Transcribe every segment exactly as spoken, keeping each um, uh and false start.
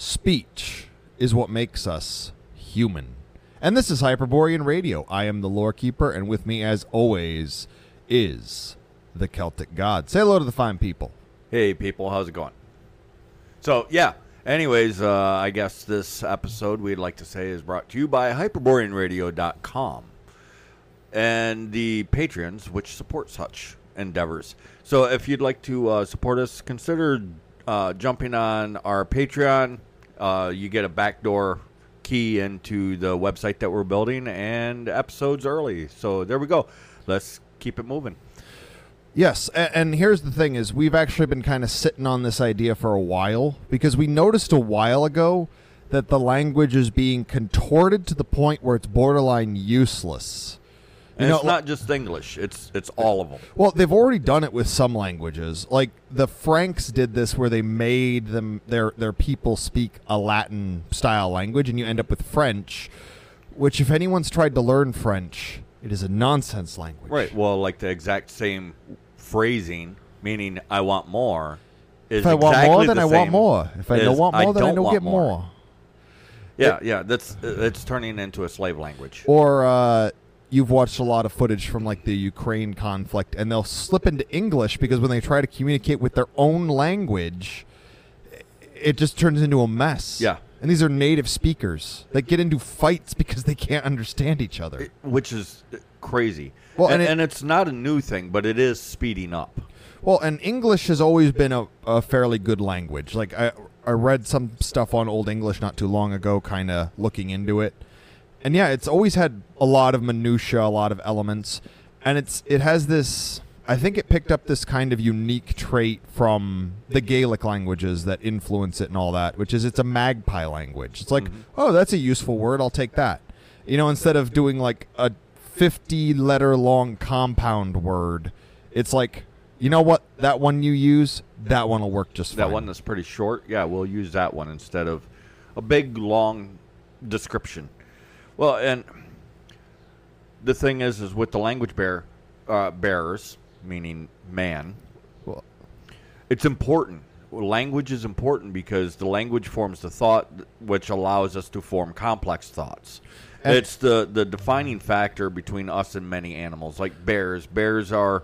Speech is what makes us human. And this is Hyperborean Radio. I am the Lore Keeper, and with me, as always, is the Celtic God. Say hello to the fine people. Hey, people. How's it going? So, yeah. Anyways, uh, I guess this episode, we'd like to say, is brought to you by hyperborean radio dot com and the Patreons, which support such endeavors. So if you'd like to uh, support us, consider uh, jumping on our Patreon. Uh, you get a backdoor key into the website that we're building and episodes early. So there we go. Let's keep it moving. Yes, and, and here's the thing is we've actually been kind of sitting on this idea for a while because we noticed a while ago that the language is being contorted to the point where it's borderline useless. You and know, it's not just English. It's it's all of them. Well, they've already done it with some languages. Like the Franks did this where they made them their their people speak a Latin-style language, and you end up with French, which if anyone's tried to learn French, it is a nonsense language. Right. Well, like the exact same phrasing, meaning I want more, is exactly the same. If I want more, then I want more. If I don't want more, then I don't get more. Yeah, yeah. That's it's turning into a slave language. Or... uh You've watched a lot of footage from, like, the Ukraine conflict, and they'll slip into English because when they try to communicate with their own language, it just turns into a mess. Yeah. And these are native speakers that get into fights because they can't understand each other. It, which is crazy. Well, and, and, it, and it's not a new thing, but it is speeding up. Well, and English has always been a, a fairly good language. Like, I, I read some stuff on Old English not too long ago, kind of looking into it. And yeah, it's always had a lot of minutia, a lot of elements, and it's it has this, I think it picked up this kind of unique trait from the Gaelic languages that influence it and all that, which is it's a magpie language. It's like, mm-hmm. oh, that's a useful word, I'll take that. You know, instead of doing like a fifty-letter long compound word, it's like, you know what, that one you use, that one will work just fine. That one that's pretty short, yeah, we'll use that one instead of a big, long description. Well, and the thing is, is with the language bear, uh, bearers, meaning man, well, it's important. Language is important because the language forms the thought, which allows us to form complex thoughts. It's the, the defining factor between us and many animals, like bears. Bears are,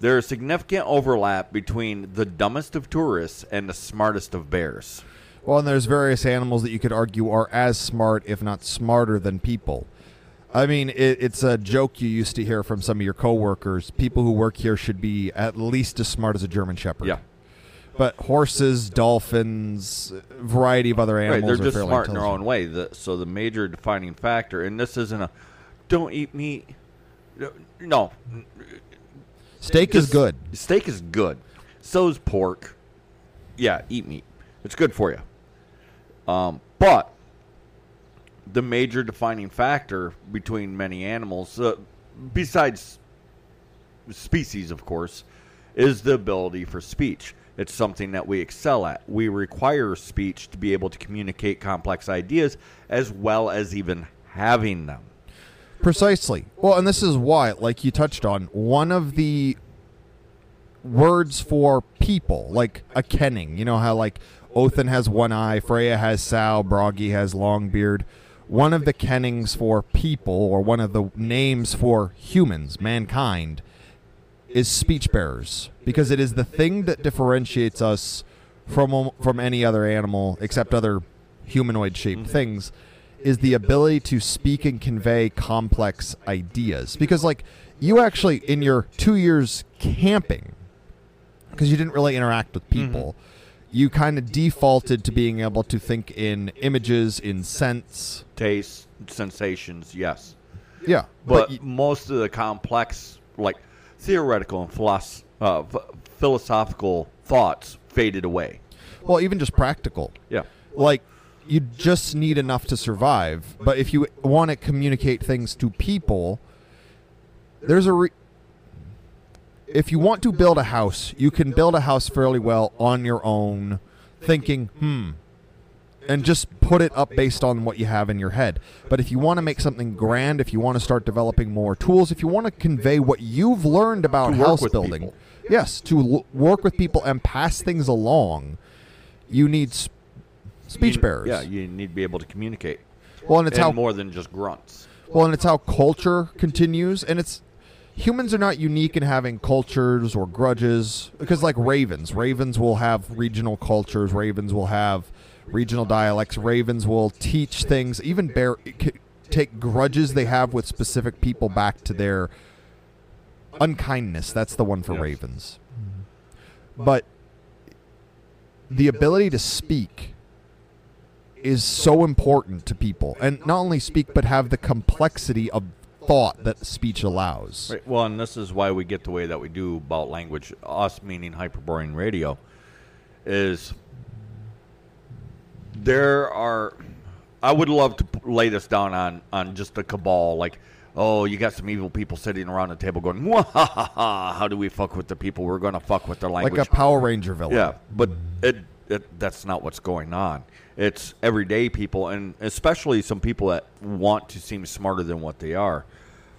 there's significant overlap between the dumbest of tourists and the smartest of bears. Well, and there's various animals that you could argue are as smart, if not smarter, than people. I mean, it, it's a joke you used to hear from some of your coworkers. People who work here should be at least as smart as a German Shepherd. Yeah. But horses, dolphins, a variety of other animals right, they're are just fairly smart in their own way. The, so the major defining factor, and this isn't a, don't eat meat. No. Steak is good. Steak is good. So is pork. Yeah, eat meat. It's good for you. Um, but the major defining factor between many animals, uh, besides species, of course, is the ability for speech. It's something that we excel at. We require speech to be able to communicate complex ideas as well as even having them. Precisely. Well, and this is why, like you touched on, one of the words for people, like a kenning, you know how like Othin has one eye, Freya has sow, Bragi has long beard. One of the kennings for people, or one of the names for humans, mankind, is speech bearers. Because it is the thing that differentiates us from from any other animal, except other humanoid-shaped mm-hmm. things, is the ability to speak and convey complex ideas. Because, like, you actually, in your two years camping, because you didn't really interact with people, mm-hmm. you kind of defaulted to being able to think in images, in scents. Taste, sensations, yes. Yeah. But, but y- most of the complex, like, theoretical and philosoph- uh, philosophical thoughts faded away. Well, even just practical. Yeah. Like, you just need enough to survive. But if you want to communicate things to people, there's a... Re- If you want to build a house, you can build a house fairly well on your own, thinking, hmm, and just put it up based on what you have in your head. But if you want to make something grand, if you want to start developing more tools, if you want to convey what you've learned about house building, people. yes, to l- work with people and pass things along, you need sp- speech you, bearers. Yeah, you need to be able to communicate. Well, and it's and how more than just grunts. Well, and it's how culture continues, and it's humans are not unique in having cultures or grudges, because like ravens, ravens will have regional cultures, ravens will have regional dialects, ravens will teach things, even bear, take grudges they have with specific people back to their unkindness. That's the one for yes. ravens. But the ability to speak is so important to people, and not only speak, but have the complexity of thought that speech allows. Right. Well, and this is why we get the way that we do about language, us meaning Hyperborean Radio, is there are, I would love to lay this down on, on just a cabal, like, oh, you got some evil people sitting around the table going, "Mwahaha! How do we fuck with the people? We're going to fuck with their language." Like a Power Ranger villain. Yeah, but it, it, that's not what's going on. It's everyday people, and especially some people that want to seem smarter than what they are.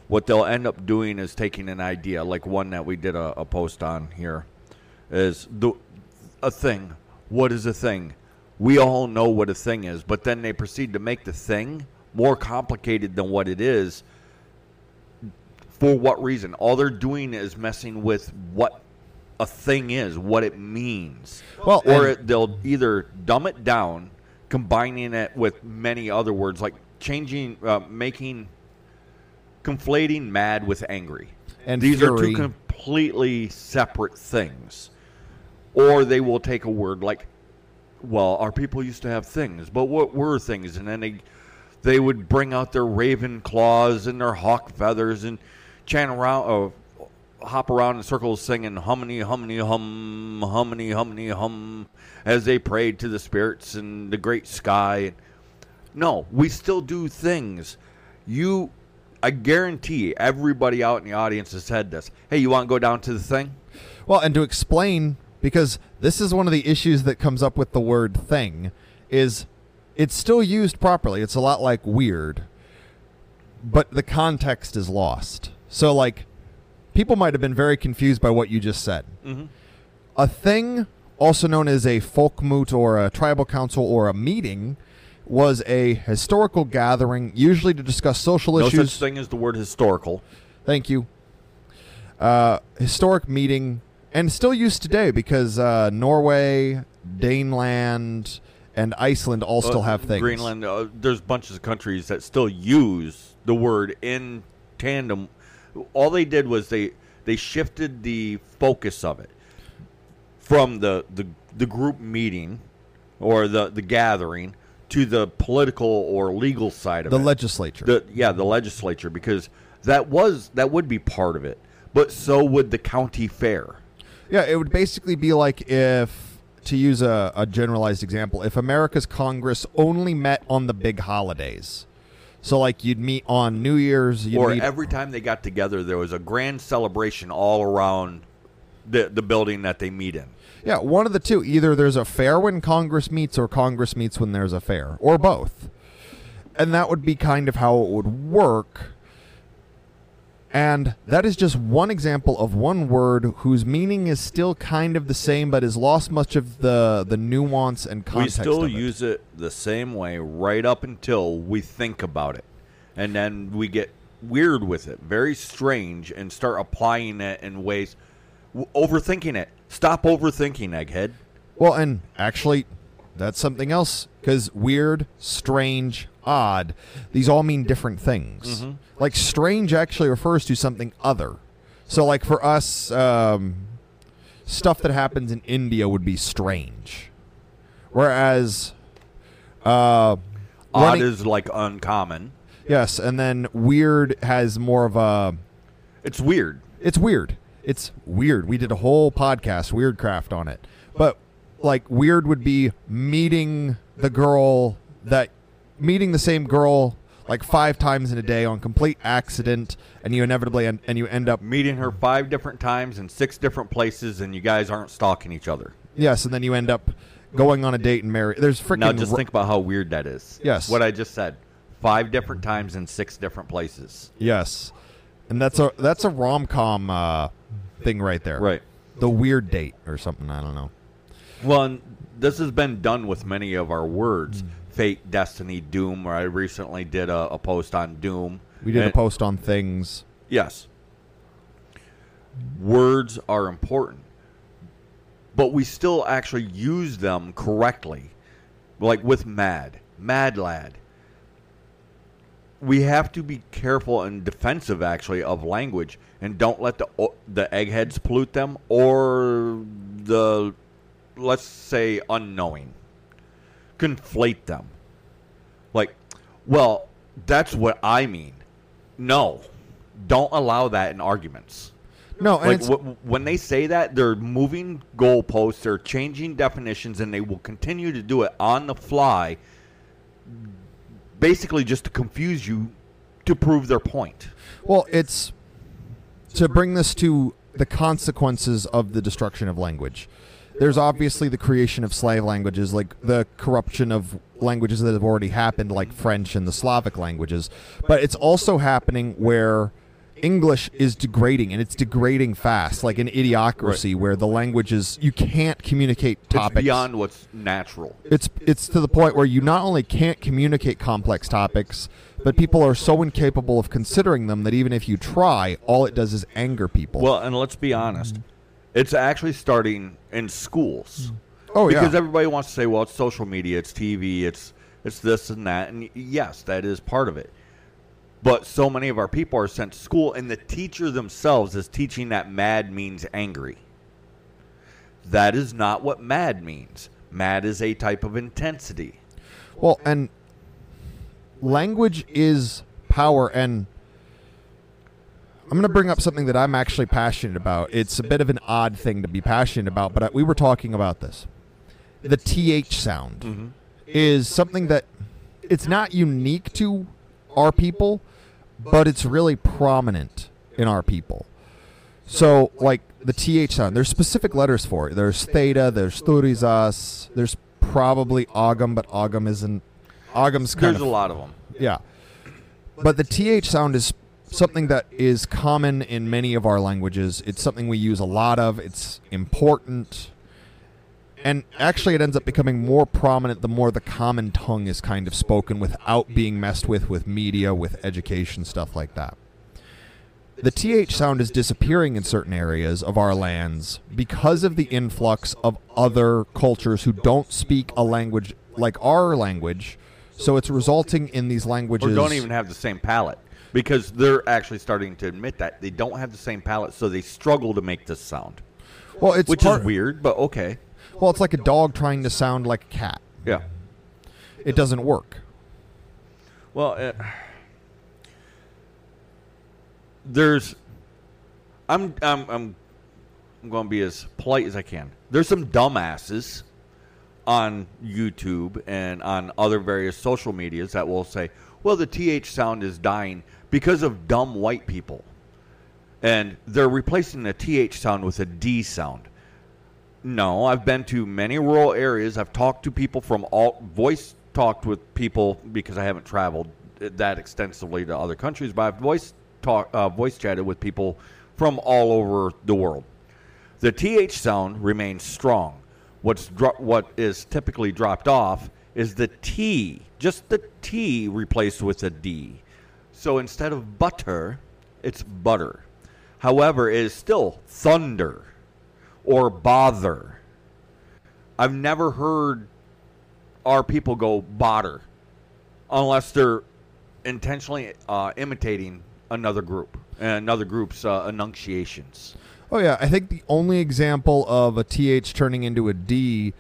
What they'll end up doing is taking an idea, like one that we did a, a post on here, is the, a thing. What is a thing? We all know what a thing is, but then they proceed to make the thing more complicated than what it is. For what reason? All they're doing is messing with what a thing is, what it means. Well, or it, they'll either dumb it down, combining it with many other words, like changing, uh, making, conflating mad with angry. And these fury. Are two completely separate things. Or they will take a word like, well, our people used to have things, but what were things? And then they, they would bring out their raven claws and their hawk feathers and chant around, uh, hop around in circles singing "Humney, humney, hum, humney, humney, hum" as they prayed to the spirits and the great sky. No, we still do things. You, I guarantee everybody out in the audience has said this. Hey, you want to go down to the thing? Well, and to explain, because this is one of the issues that comes up with the word thing, is it's still used properly. It's a lot like weird, but the context is lost. So, like, people might have been very confused by what you just said. Mm-hmm. A thing, also known as a folkmoot or a tribal council or a meeting, was a historical gathering, usually to discuss social no issues. No such thing as the word historical. Thank you. Uh, historic meeting, and still used today because uh, Norway, Daneland, and Iceland all still have things. Greenland, uh, there's bunches of countries that still use the word in tandem. All they did was they, they shifted the focus of it from the the, the group meeting or the, the gathering to the political or legal side of the it. The legislature. The, yeah, the legislature, because that was that would be part of it, but so would the county fair. Yeah, it would basically be like if, to use a, a generalized example, if America's Congress only met on the big holidays. So, like, you'd meet on New Year's. You'd or meet every time they got together, there was a grand celebration all around the, the building that they meet in. Yeah, one of the two. Either there's a fair when Congress meets, or Congress meets when there's a fair, or both. And that would be kind of how it would work. And that is just one example of one word whose meaning is still kind of the same, but has lost much of the, the nuance and context of it. We still use it the same way right up until we think about it. And then we get weird with it, very strange, and start applying it in ways, overthinking it. Stop overthinking, egghead. Well, and actually, that's something else, because weird, strange, odd, these all mean different things. Mm-hmm. Like, strange actually refers to something other. So, like, for us, um, stuff that happens in India would be strange. Whereas uh, odd running, is, like, uncommon. Yes, and then weird has more of a... It's weird. It's weird. It's weird. We did a whole podcast, Weirdcraft, on it. But, like, weird would be meeting the girl that... meeting the same girl like five times in a day on complete accident, and you inevitably end, and you end up meeting her five different times in six different places, and you guys aren't stalking each other. Yes, and then you end up going on a date and marry. There's freaking now. Just r- think about how weird that is. Yes, what I just said, five different times in six different places. Yes, and that's a that's a rom-com uh, thing right there. Right, the weird date or something. I don't know. Well, this has been done with many of our words. Mm. Fate, destiny, doom. Or I recently did a, a post on doom. We did and, a post on things. Yes. Words are important. But we still actually use them correctly. Like with mad. Mad lad. We have to be careful and defensive, actually, of language, and don't let the the eggheads pollute them, or the, let's say, unknowing conflate them. Like, well, that's what I mean. No, don't allow that in arguments. No, and like w- when they say that, they're moving goalposts, they're changing definitions, and they will continue to do it on the fly. Basically just to confuse you to prove their point. Well, it's to bring this to the consequences of the destruction of language. There's obviously the creation of slave languages, like the corruption of languages that have already happened, like French and the Slavic languages. But it's also happening where English is degrading, and it's degrading fast, like an Idiocracy, right, where the language is, you can't communicate topics. It's beyond what's natural. It's it's to the point where you not only can't communicate complex topics, but people are so incapable of considering them that even if you try, all it does is anger people. Well, and let's be honest, it's actually starting in schools. Oh, because yeah. Because everybody wants to say, well, it's social media, it's T V, it's it's this and that, and yes, that is part of it. But so many of our people are sent to school, and the teacher themselves is teaching that mad means angry. That is not what mad means. Mad is a type of intensity. Well, and language is power, and I'm going to bring up something that I'm actually passionate about. It's a bit of an odd thing to be passionate about, but we were talking about this. The T H sound mm-hmm. is something that it's not unique to our people, but it's really prominent in our people. So, like, the T H sound, there's specific letters for it. There's Theta, there's Thurizas, there's probably Ogham, but Ogham isn't... Ogham's kind there's of... There's a lot of them. Yeah. But the T H sound is something that is common in many of our languages. It's something we use a lot of. It's important. And actually, it ends up becoming more prominent the more the common tongue is kind of spoken without being messed with with media, with education, stuff like that. The T H sound is disappearing in certain areas of our lands because of the influx of other cultures who don't speak a language like our language. So it's resulting in these languages... Or don't even have the same palate, because they're actually starting to admit that. They don't have the same palate, so they struggle to make this sound. Well, it's Which part- is weird, but okay. Well, it's like a dog trying to sound like a cat. Yeah. It doesn't work. Well, it, there's... I'm I'm I'm, I'm going to be as polite as I can. There's some dumbasses on YouTube and on other various social medias that will say, well, the T H sound is dying because of dumb white people. And they're replacing the T H sound with a D sound. No, I've been to many rural areas. I've talked to people from all voice talked with people because I haven't traveled that extensively to other countries, but I've voice talk, uh, voice chatted with people from all over the world. The T H sound remains strong. What's dro- what is typically dropped off is the T, just the T replaced with a D. So instead of butter, it's butter. However, it is still thunder. Or bother. I've never heard our people go bother unless they're intentionally uh, imitating another group and another group's uh, enunciations. Oh, yeah. I think the only example of a T H turning into a D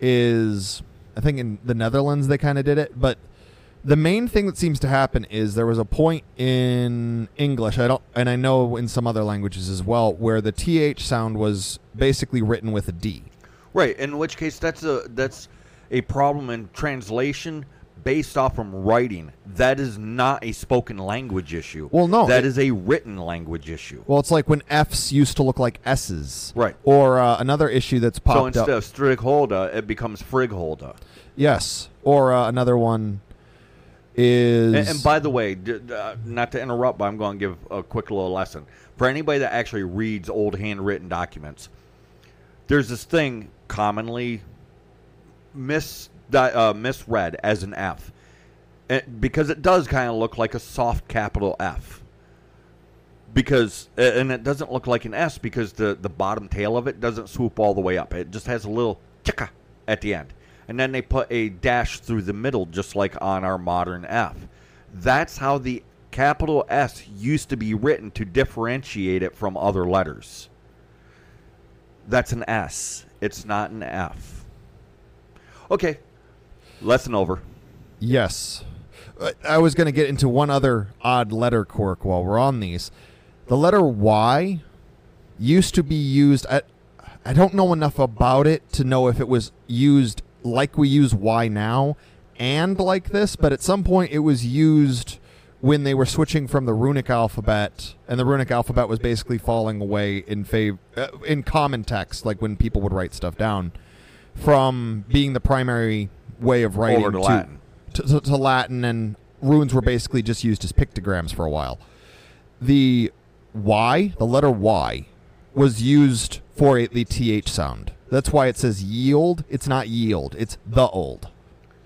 is, I think in the Netherlands they kind of did it. But the main thing that seems to happen is there was a point in English, I don't, and I know in some other languages as well, where the T H sound was basically written with a D. Right, in which case that's a that's a problem in translation based off from writing. That is not a spoken language issue. Well, no. That it, is a written language issue. Well, it's like when F's used to look like S's. Right. Or uh, another issue that's popped up. So instead up. of strigholda, it becomes frigholda. Yes, or uh, another one... Is and, and by the way, d- uh, not to interrupt, but I'm going to give a quick little lesson. For anybody that actually reads old handwritten documents, there's this thing commonly mis, uh, misread as an F, it, because it does kind of look like a soft capital F. Because, and it doesn't look like an S because the, the bottom tail of it doesn't swoop all the way up. It just has a little chicka at the end. And then they put a dash through the middle just like on our modern F. That's how the capital S used to be written to differentiate it from other letters. That's an S. It's not an F. Okay. Lesson over. Yes. I was going to get into one other odd letter quirk while we're on these. The letter Y used to be used... I, I don't know enough about it to know if it was used like we use Y now and like this, but at some point it was used when they were switching from the runic alphabet, and the runic alphabet was basically falling away in fav- uh, in common text, like when people would write stuff down, from being the primary way of writing over to... Latin. To, to Latin, and runes were basically just used as pictograms for a while. The Y, the letter Y, was used for a, the T H sound. That's why it says yield. It's not yield. It's the old.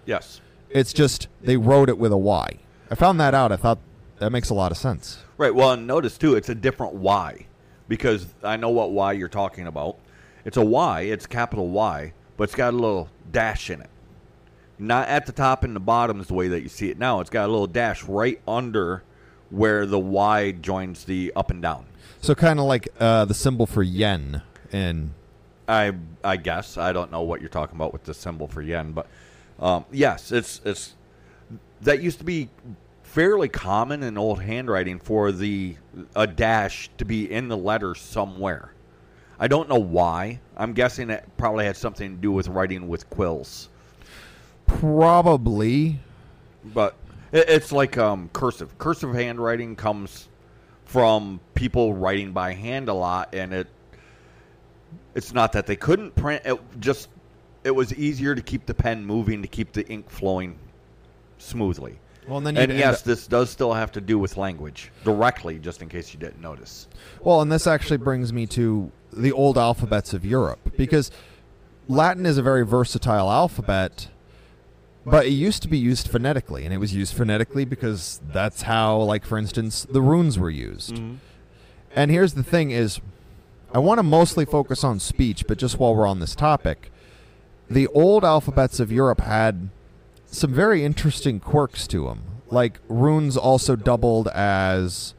Yes. It's just they wrote it with a Y. I found that out. I thought that makes a lot of sense. Right. Well, and notice, too, it's a different Y, because I know what Y you're talking about. It's a Y. It's capital Y, but it's got a little dash in it. Not at the top and the bottom is the way that you see it now. It's got a little dash right under where the Y joins the up and down. So kind of like uh, the symbol for yen. And I I guess. I don't know what you're talking about with the symbol for yen. But, um, yes, it's it's that used to be fairly common in old handwriting for the a dash to be in the letter somewhere. I don't know why. I'm guessing it probably had something to do with writing with quills. Probably, but it's like um, cursive. Cursive handwriting comes from people writing by hand a lot, and it it's not that they couldn't print. It just it was easier to keep the pen moving, to keep the ink flowing smoothly. Well, and then and yes, up- this does still have to do with language directly, just in case you didn't notice. Well, and this actually brings me to the old alphabets of Europe, because Latin is a very versatile alphabet. But it used to be used phonetically, and it was used phonetically because that's how, like, for instance, the runes were used. Mm-hmm. And here's the thing is, I want to mostly focus on speech, but just while we're on this topic, the old alphabets of Europe had some very interesting quirks to them. Like, runes also doubled as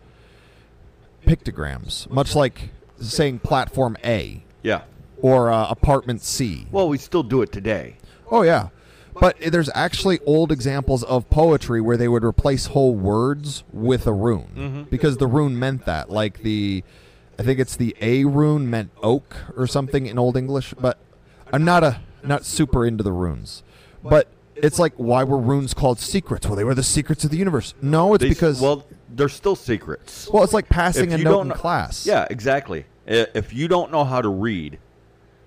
pictograms, much like saying platform A. Yeah. Or uh, apartment C. Well, we still do it today. Oh, yeah. But there's actually old examples of poetry where they would replace whole words with a rune. Mm-hmm. Because the rune meant that. Like the, I think it's the A rune meant oak or something in Old English. But I'm not a not super into the runes. But it's like, why were runes called secrets? Well, they were the secrets of the universe. No, it's they, because... Well, they're still secrets. Well, it's like passing a note in class. Yeah, exactly. If you don't know how to read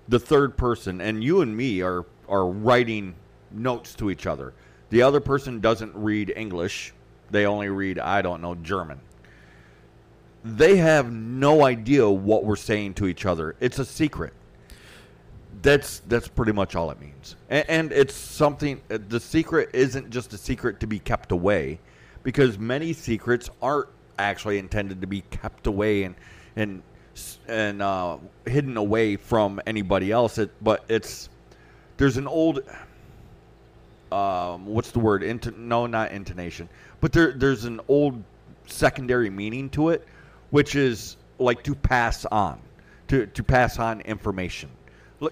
the third person, and you and me are, are writing... notes to each other. The other person doesn't read English. They only read, I don't know, German. They have no idea what we're saying to each other. It's a secret. That's that's pretty much all it means. And, and it's something, the secret isn't just a secret to be kept away, because many secrets aren't actually intended to be kept away and and and uh, hidden away from anybody else. It, but it's, there's an old... Um, what's the word? Int- no, not intonation. But there, there's an old secondary meaning to it, which is like to pass on, to, to pass on information.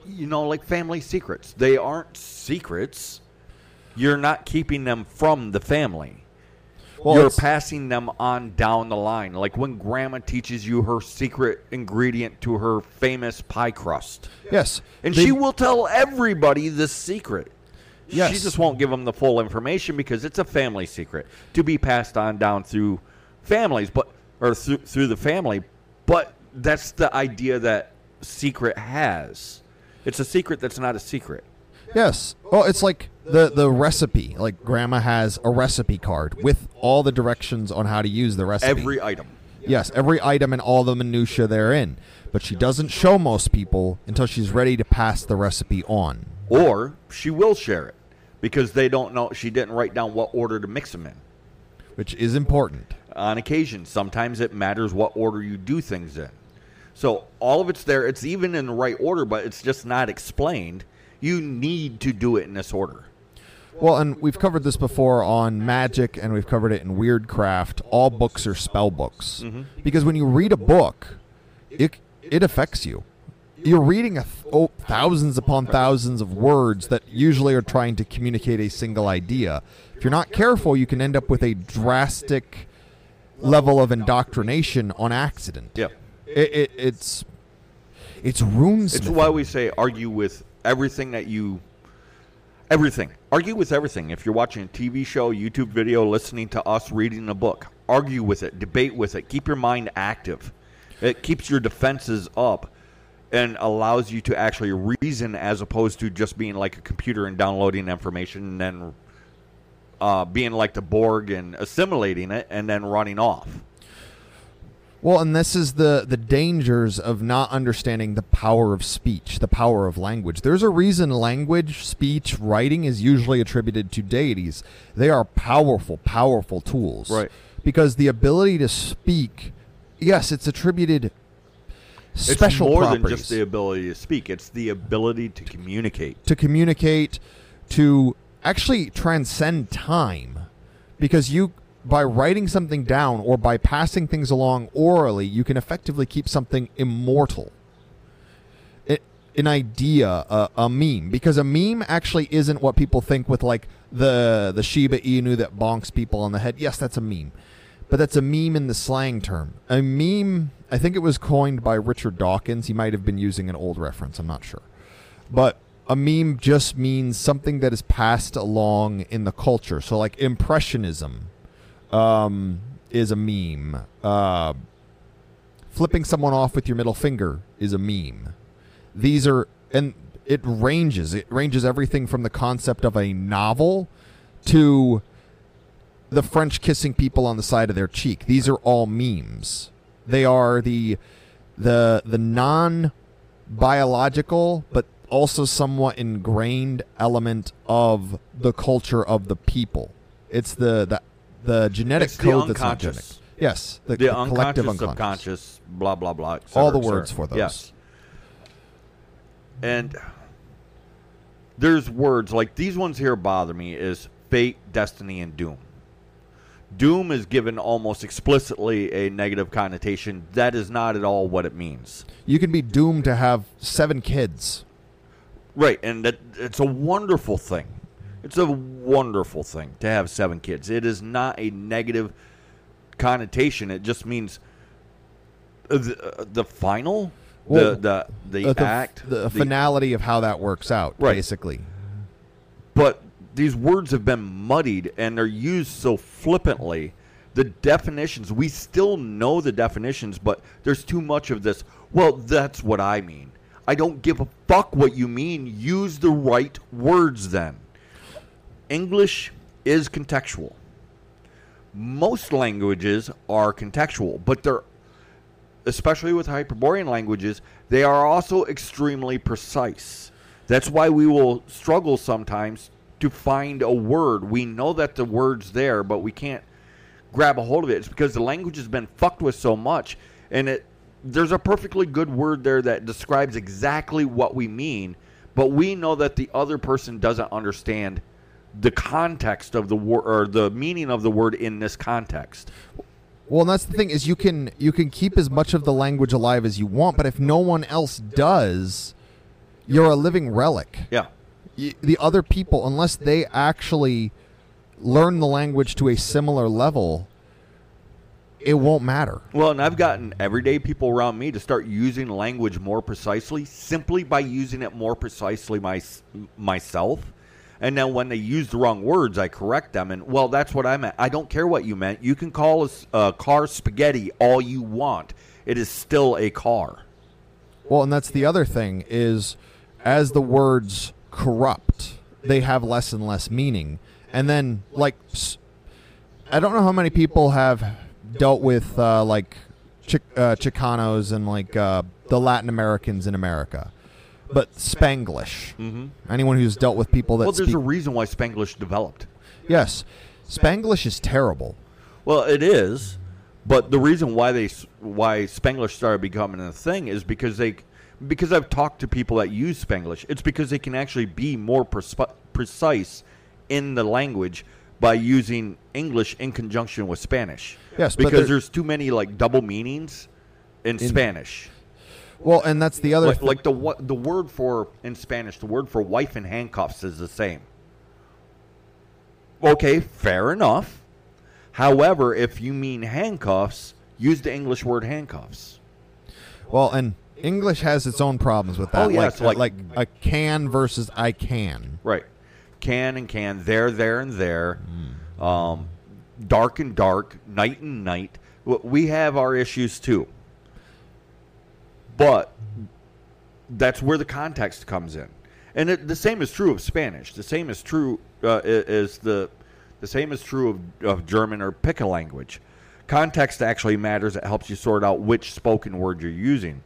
You know, like family secrets. They aren't secrets. You're not keeping them from the family. Well, You're it's... passing them on down the line. Like when grandma teaches you her secret ingredient to her famous pie crust. Yes. And they... she will tell everybody this secret. Yes. She just won't give them the full information because it's a family secret to be passed on down through families, but or through, through the family. But that's the idea that secret has. It's a secret that's not a secret. Yes. Well, it's like the, the recipe. Like grandma has a recipe card with all the directions on how to use the recipe. Every item. Yes, every item and all the minutiae therein. But she doesn't show most people until she's ready to pass the recipe on. Or she will share it because they don't know. She didn't write down what order to mix them in. Which is important. On occasion, sometimes it matters what order you do things in. So all of it's there. It's even in the right order, but it's just not explained. You need to do it in this order. Well, and we've covered this before on Magic, and we've covered it in Weirdcraft. All books are spell books. Mm-hmm. Because when you read a book, it it affects you. You're reading a th- oh, thousands upon thousands of words that usually are trying to communicate a single idea. If you're not careful, you can end up with a drastic level of indoctrination on accident. Yeah. It, it, it's, it's runesmithing. It's why we say argue with everything that you... Everything. Argue with everything. If you're watching a T V show, YouTube video, listening to us, reading a book, argue with it, debate with it, keep your mind active. It keeps your defenses up and allows you to actually reason as opposed to just being like a computer and downloading information and then uh, being like the Borg and assimilating it and then running off. Well, and this is the, the dangers of not understanding the power of speech, the power of language. There's a reason language, speech, writing is usually attributed to deities. They are powerful, powerful tools. Right. Because the ability to speak, yes, it's attributed special properties. It's more than just the ability to speak. It's the ability to communicate. To communicate, to actually transcend time. Because you... By writing something down or by passing things along orally, you can effectively keep something immortal. It, an idea, a, a meme. Because a meme actually isn't what people think with, like, the, the Shiba Inu that bonks people on the head. Yes, that's a meme. But that's a meme in the slang term. A meme, I think it was coined by Richard Dawkins. He might have been using an old reference. I'm not sure. But... A meme just means something that is passed along in the culture. So, like, impressionism um, is a meme. Uh, flipping someone off with your middle finger is a meme. These are... And it ranges. It ranges everything from the concept of a novel to the French kissing people on the side of their cheek. These are all memes. They are the the the non-biological, but... also somewhat ingrained element of the culture of the people. It's the the, the genetic it's code the that's not genetic. Yes. The, the, the unconscious, collective unconscious. subconscious, blah, blah, blah, et cetera, all the words for those. Yes. And there's words, like these ones here bother me, is fate, destiny, and doom. Doom is given almost explicitly a negative connotation. That is not at all what it means. You can be doomed to have seven kids. Right, and that, it's a wonderful thing. It's a wonderful thing to have seven kids. It is not a negative connotation. It just means the, the final, well, the the, the uh, act. The, the finality the, of how that works out, right. Basically. But these words have been muddied, and they're used so flippantly. The definitions, we still know the definitions, but there's too much of this, well, that's what I mean. I don't give a fuck what you mean. Use the right words then. English is contextual. Most languages are contextual, but they're, especially with Hyperborean languages, they are also extremely precise. That's why we will struggle sometimes to find a word. We know that the word's there, but we can't grab a hold of it. It's because the language has been fucked with so much, and it, there's a perfectly good word there that describes exactly what we mean, but we know that the other person doesn't understand the context of the word or the meaning of the word in this context. Well, and that's the thing is you can you can keep as much of the language alive as you want, but if no one else does, you're a living relic. Yeah. Y- the other people, unless they actually learn the language to a similar level, it won't matter. Well, and I've gotten everyday people around me to start using language more precisely simply by using it more precisely my, myself. And then when they use the wrong words, I correct them. And, well, that's what I meant. I don't care what you meant. You can call a uh, car spaghetti all you want. It is still a car. Well, and that's the other thing is as the words corrupt, they have less and less meaning. And then, like, I don't know how many people have... dealt with uh, like Ch- uh, Chicanos and like uh, the Latin Americans in America. But Spanglish. Mm-hmm. Anyone who's dealt with people that Well, there's speak- a reason why Spanglish developed. Yes. Spanglish is terrible. Well, it is. But the reason why they why Spanglish started becoming a thing is because they because I've talked to people that use Spanglish. It's because they can actually be more persp- precise in the language by using English in conjunction with Spanish. Yes, because there's, there's too many like double meanings in, in Spanish. Well, and that's the other like, like the the word for in Spanish, the word for wife in handcuffs is the same. Okay, fair enough. However, if you mean handcuffs, use the English word handcuffs. Well, and English has its own problems with that. Oh, yeah, like, like, like a can versus I can. Right. Can and can. There, there, and there. Mm. Um, dark and dark. Night and night. We have our issues, too. But that's where the context comes in. And it, the same is true of Spanish. The same is true uh, is the... The same is true of, of German or pick a language. Context actually matters. It helps you sort out which spoken word you're using.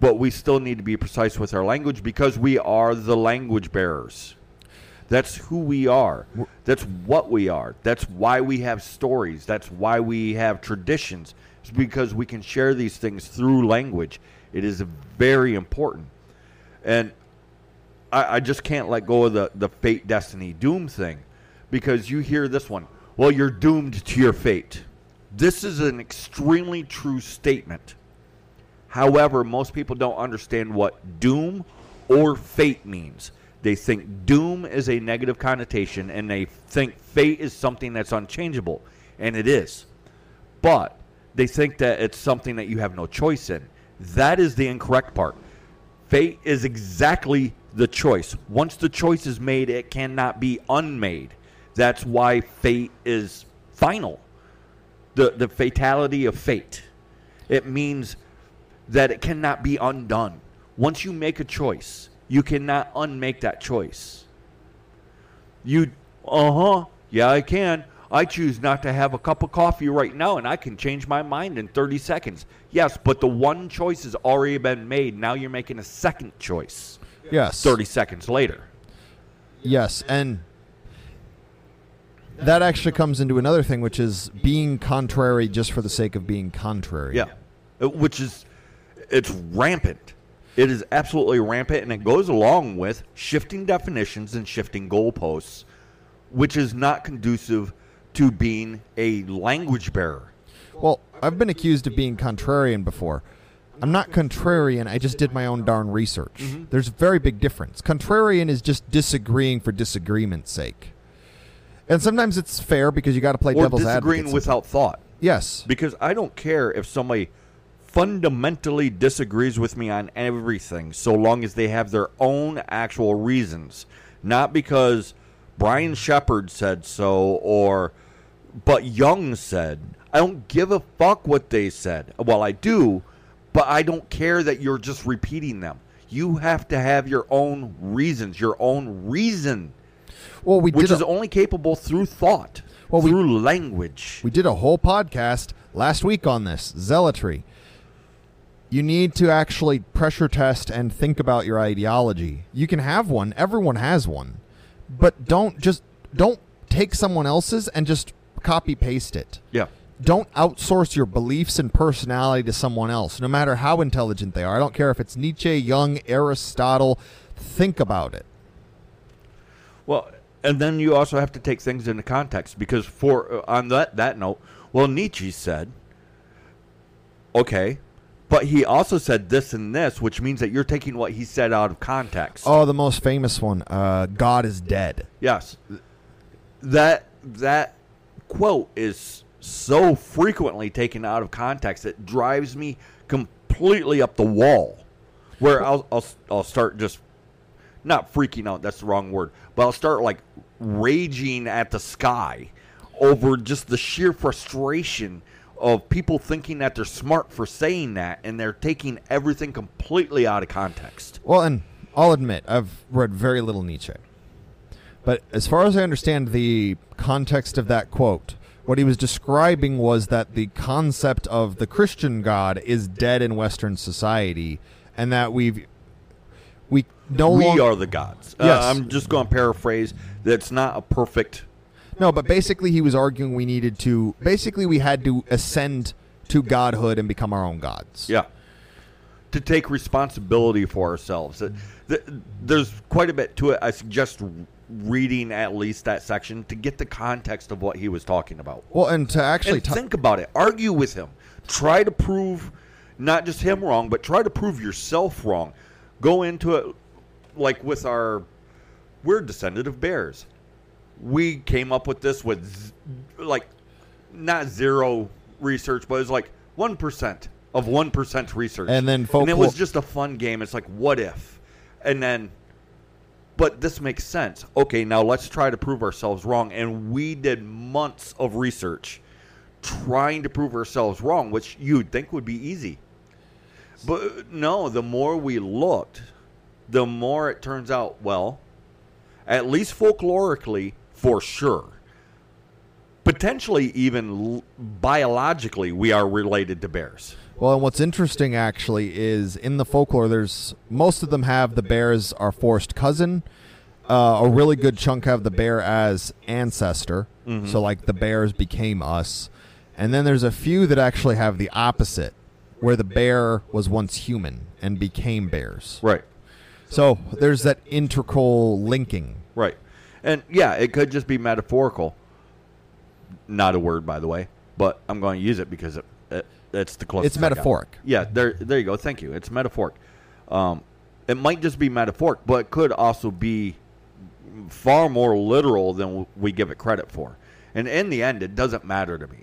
But we still need to be precise with our language because we are the language bearers. That's who we are. That's what we are. That's why we have stories. That's why we have traditions. It's because we can share these things through language. It is very important. And I, I just can't let go of the, the fate, destiny, doom thing. Because you hear this one, well, you're doomed to your fate. This is an extremely true statement. However, most people don't understand what doom or fate means. They think doom is a negative connotation, and they think fate is something that's unchangeable, and it is. But they think that it's something that you have no choice in. That is the incorrect part. Fate is exactly the choice. Once the choice is made, it cannot be unmade. That's why fate is final. The the fatality of fate. It means that it cannot be undone. Once you make a choice, you cannot unmake that choice. You, uh-huh, yeah, I can. I choose not to have a cup of coffee right now, and I can change my mind in thirty seconds. Yes, but the one choice has already been made. Now you're making a second choice. Yes. thirty seconds later. Yes, and... that actually comes into another thing, which is being contrary just for the sake of being contrary. Yeah, which is, it's rampant. It is absolutely rampant, and it goes along with shifting definitions and shifting goalposts, which is not conducive to being a language bearer. Well, I've been accused of being contrarian before. I'm not contrarian. I just did my own darn research. Mm-hmm. There's a very big difference. Contrarian is just disagreeing for disagreement's sake. And sometimes it's fair because you got to play or devil's advocate. Or disagreeing without thought. Yes. Because I don't care if somebody fundamentally disagrees with me on everything so long as they have their own actual reasons. Not because Brian Shepard said so or but Young said. I don't give a fuck what they said. Well, I do, but I don't care that you're just repeating them. You have to have your own reasons, your own reason. Well, we Which did a, is only capable through thought, well, through we, language. We did a whole podcast last week on this, zealotry. You need to actually pressure test and think about your ideology. You can have one. Everyone has one. But don't just don't take someone else's and just copy paste it. Yeah. Don't outsource your beliefs and personality to someone else, no matter how intelligent they are. I don't care if it's Nietzsche, Young, Aristotle. Think about it. Well, and then you also have to take things into context because for uh, on that, that note, well, Nietzsche said, okay, but he also said this and this, which means that you're taking what he said out of context. Oh, the most famous one, uh, God is dead. Yes. That that quote is so frequently taken out of context, it drives me completely up the wall where I'll, I'll, I'll start just... not freaking out, that's the wrong word, but I'll start like raging at the sky over just the sheer frustration of people thinking that they're smart for saying that and they're taking everything completely out of context. Well, and I'll admit, I've read very little Nietzsche. But as far as I understand the context of that quote What he was describing was that the concept of the Christian God is dead in Western society, and that we've we no we long- are the gods. Yes. Uh, I'm just going to paraphrase. That's not a perfect. No, but basically he was arguing we needed to. Basically, we had to ascend to godhood and become our own gods. Yeah. To take responsibility for ourselves. There's quite a bit to it. I suggest reading at least that section to get the context of what he was talking about. Well, and to actually and t- think about it. Argue with him. Try to prove not just him wrong, but try to prove yourself wrong. Go into it like with our, we're descended of bears. We came up with this with like not zero research, but it was like one percent. Of one percent research. And then folk and it was just a fun game. It's like, what if? And then, but this makes sense. Okay, now let's try to prove ourselves wrong. And we did months of research trying to prove ourselves wrong, which you'd think would be easy. But no, the more we looked, the more it turns out, well, at least folklorically, for sure. Potentially even biologically, we are related to bears. Well, and what's interesting, actually, is in the folklore, there's most of them have the bears are forced cousin. Uh, a really good chunk have the bear as ancestor. Mm-hmm. So, like, the bears became us. And then there's a few that actually have the opposite, where the bear was once human and became bears. Right. So, there's that integral linking. Right. And, yeah, it could just be metaphorical. Not a word, by the way, but I'm going to use it because it... it That's the closest. It's metaphoric. Yeah, there there you go. Thank you. It's metaphoric. Um, it might just be metaphoric, but it could also be far more literal than we give it credit for. And in the end, it doesn't matter to me.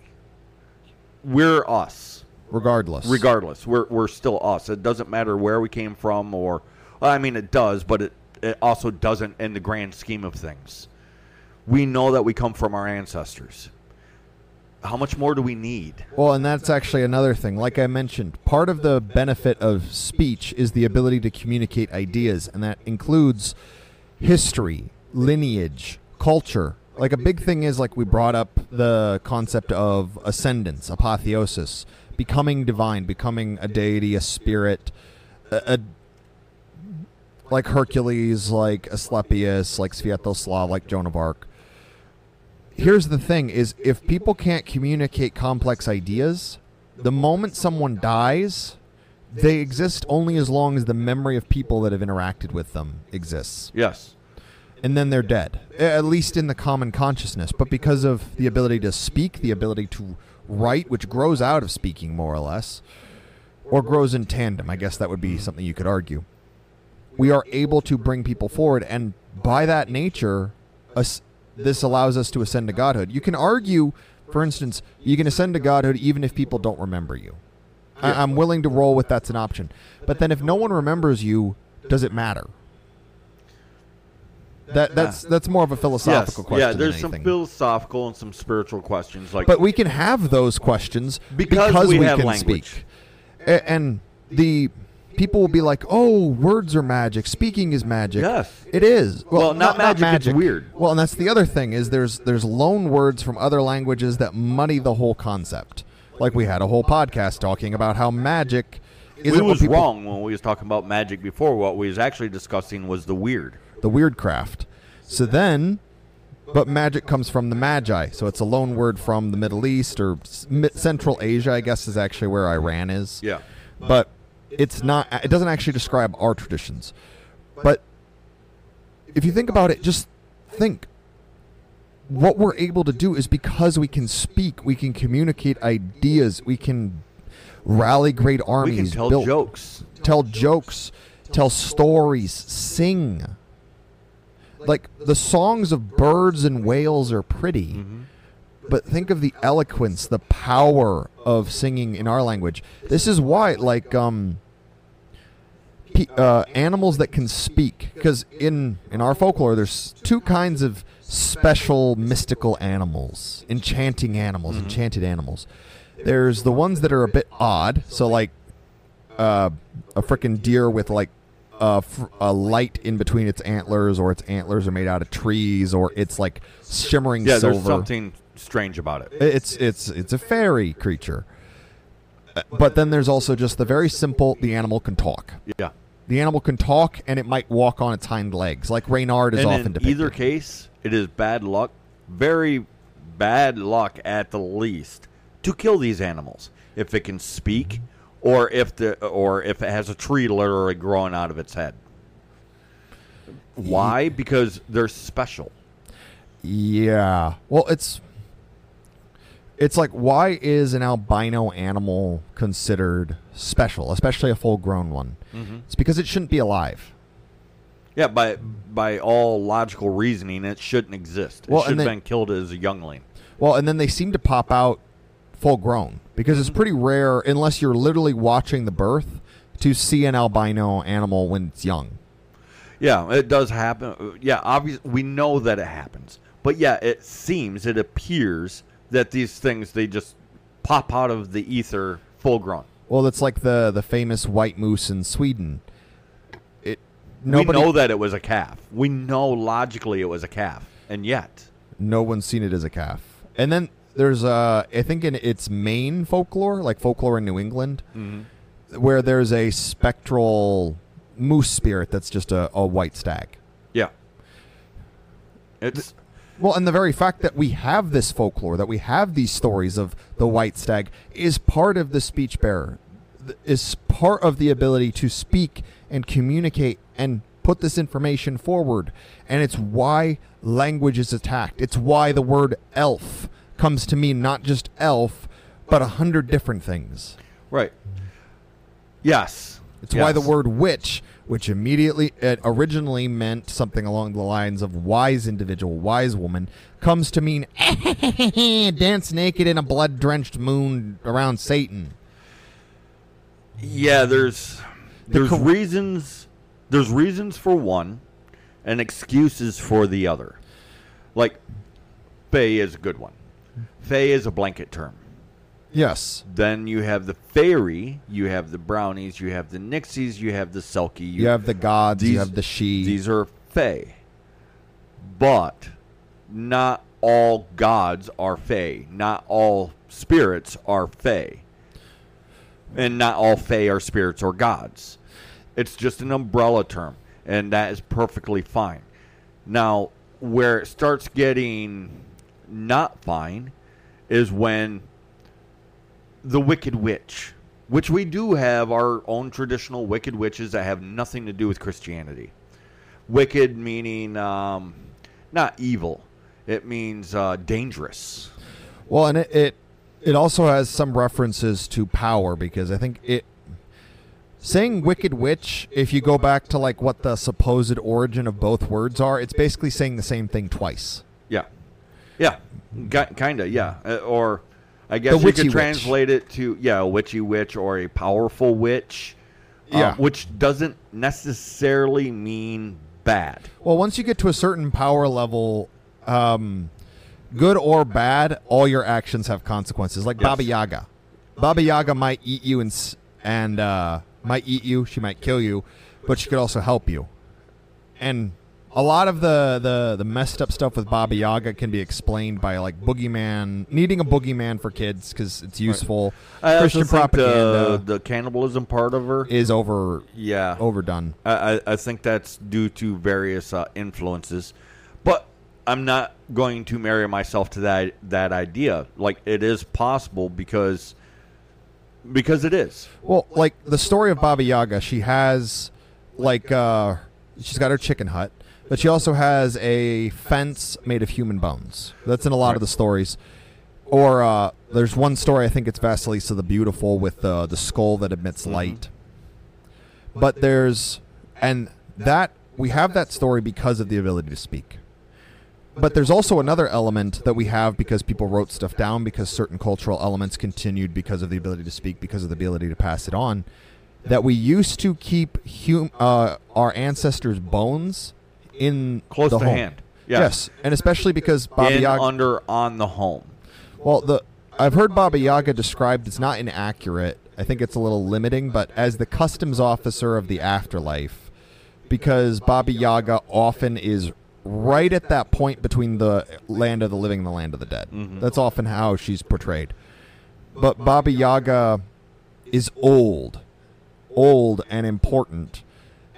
We're us. Regardless. Regardless. We're we're still us. It doesn't matter where we came from or... Well, I mean, it does, but it, it also doesn't in the grand scheme of things. We know that we come from our ancestors. How much more do we need? Well, and that's actually another thing. Like I mentioned, part of the benefit of speech is the ability to communicate ideas, and that includes history, lineage, culture. Like a big thing is, like, we brought up the concept of ascendance, apotheosis, becoming divine, becoming a deity, a spirit, a, a like Hercules, like Asclepius, like Sviatoslav, like Joan of Arc. Here's the thing is, if people can't communicate complex ideas, the moment someone dies, they exist only as long as the memory of people that have interacted with them exists. Yes. And then they're dead, at least in the common consciousness. But because of the ability to speak, the ability to write, which grows out of speaking more or less, or grows in tandem, I guess that would be something you could argue. We are able to bring people forward, and by that nature, us. This allows us to ascend to godhood. You can argue, for instance, you can ascend to godhood even if people don't remember you. I- I'm willing to roll with that's an option. But then if no one remembers you, does it matter? That That's that's more of a philosophical yes. question. Yeah, there's some philosophical and some spiritual questions. Like, But we can have those questions because, because we, we have can language. Speak. A- and the... People will be like, oh, words are magic. Speaking is magic. Yes. It is. Well, well not, not magic. Not magic. It's weird. Well, and that's the other thing is there's there's loan words from other languages that muddy the whole concept. Like we had a whole podcast talking about how magic is... It was people- wrong when we was talking about magic before. What we was actually discussing was the weird. The weirdcraft. So then, but magic comes from the magi. So it's a loan word from the Middle East or Central Asia, I guess, is actually where Iran is. Yeah. But... It's not, it doesn't actually describe our traditions. But if you think about it, just think. What we're able to do is because we can speak, we can communicate ideas, we can rally great armies. We can tell build, jokes. Tell jokes, tell stories, sing. Like, the songs of birds and whales are pretty. Mm-hmm. But think of the eloquence, the power of singing in our language. This is why, like, um, pe- uh, animals that can speak. Because in, in our folklore, there's two kinds of special mystical animals, enchanting animals, mm-hmm. enchanted animals. There's the ones that are a bit odd. So, like, uh, a frickin' deer with, like, Uh, a light in between its antlers, or its antlers are made out of trees, or it's like shimmering yeah, silver. Yeah, there's something strange about it. It's it's it's a fairy creature. But then there's also just the very simple, the animal can talk. Yeah. The animal can talk, and it might walk on its hind legs, like Reynard is and often depicted. In either case, it is bad luck, very bad luck at the least, to kill these animals. If it can speak, or if the or if it has a tree literally growing out of its head. Why? Because they're special. Yeah. Well, it's... It's like, why is an albino animal considered special, especially a full-grown one? Mm-hmm. It's because it shouldn't be alive. Yeah, by by all logical reasoning, it shouldn't exist. It well, should have then, been killed as a youngling. Well, and then they seem to pop out full-grown, because mm-hmm. it's pretty rare, unless you're literally watching the birth, to see an albino animal when it's young. Yeah, it does happen. Yeah, obviously, we know that it happens. But yeah, it seems, it appears... that these things, they just pop out of the ether full grown. Well, it's like the, the famous white moose in Sweden. It nobody, We know that it was a calf. We know logically it was a calf. And yet... no one's seen it as a calf. And then there's, uh, I think in its Maine folklore, like folklore in New England, mm-hmm. where there's a spectral moose spirit that's just a, a white stag. Yeah. It's... Th- Well, and the very fact that we have this folklore, that we have these stories of the white stag, is part of the speech bearer, is part of the ability to speak and communicate and put this information forward. And it's why language is attacked. It's why the word elf comes to mean not just elf, but a hundred different things. Right. Yes. It's yes. why the word witch... which immediately it originally meant something along the lines of wise individual, wise woman, comes to mean dance naked in a blood-drenched moon around Satan. Yeah, there's there's the co- reasons there's reasons for one and excuses for the other. Like, fae is a good one. Fae is a blanket term. Yes. Then you have the fairy, you have the brownies, you have the nixies, you have the selkie. You, you have the gods, these, you have the she. These are fae. But not all gods are fae. Not all spirits are fae. And not all fae are spirits or gods. It's just an umbrella term, and that is perfectly fine. Now, where it starts getting not fine is when... the Wicked Witch, which we do have our own traditional Wicked Witches that have nothing to do with Christianity. Wicked meaning um, not evil. It means uh, dangerous. Well, and it, it it also has some references to power, because I think it saying Wicked Witch, if you go back to like what the supposed origin of both words are, it's basically saying the same thing twice. Yeah. Yeah. G- kind of, yeah. Uh, or... I guess you could translate witch. it to, yeah, a witchy witch or a powerful witch, yeah. um, which doesn't necessarily mean bad. Well, once you get to a certain power level, um, good or bad, all your actions have consequences. Like yes. Baba Yaga. Baba Yaga might eat you and, and uh, might eat you. She might kill you, but she could also help you. And a lot of the, the, the messed up stuff with Baba Yaga can be explained by like boogeyman, needing a boogeyman for kids because it's useful. Right. Christian propaganda. The, the cannibalism part of her is over. Yeah, overdone. I, I think that's due to various uh, influences, but I'm not going to marry myself to that that idea. Like it is possible because because it is. Well, like the story of Baba Yaga, she has like uh, she's got her chicken hut. But she also has a fence made of human bones. That's in a lot right. of the stories. Or uh, there's one story, I think it's Vasilisa the Beautiful, with uh, the skull that emits mm-hmm. light. But there's... and that we have that story because of the ability to speak. But there's also another element that we have because people wrote stuff down, because certain cultural elements continued because of the ability to speak, because of the ability to pass it on, that we used to keep hum- uh, our ancestors' bones... in close the to home. hand, yeah. yes, and especially because Baba in, Yaga under on the home. Well, the I've heard Baba Yaga described. It's not inaccurate. I think it's a little limiting, but as the customs officer of the afterlife, because Baba Yaga often is right at that point between the land of the living and the land of the dead. Mm-hmm. That's often how she's portrayed. But Baba Yaga is old, old and important.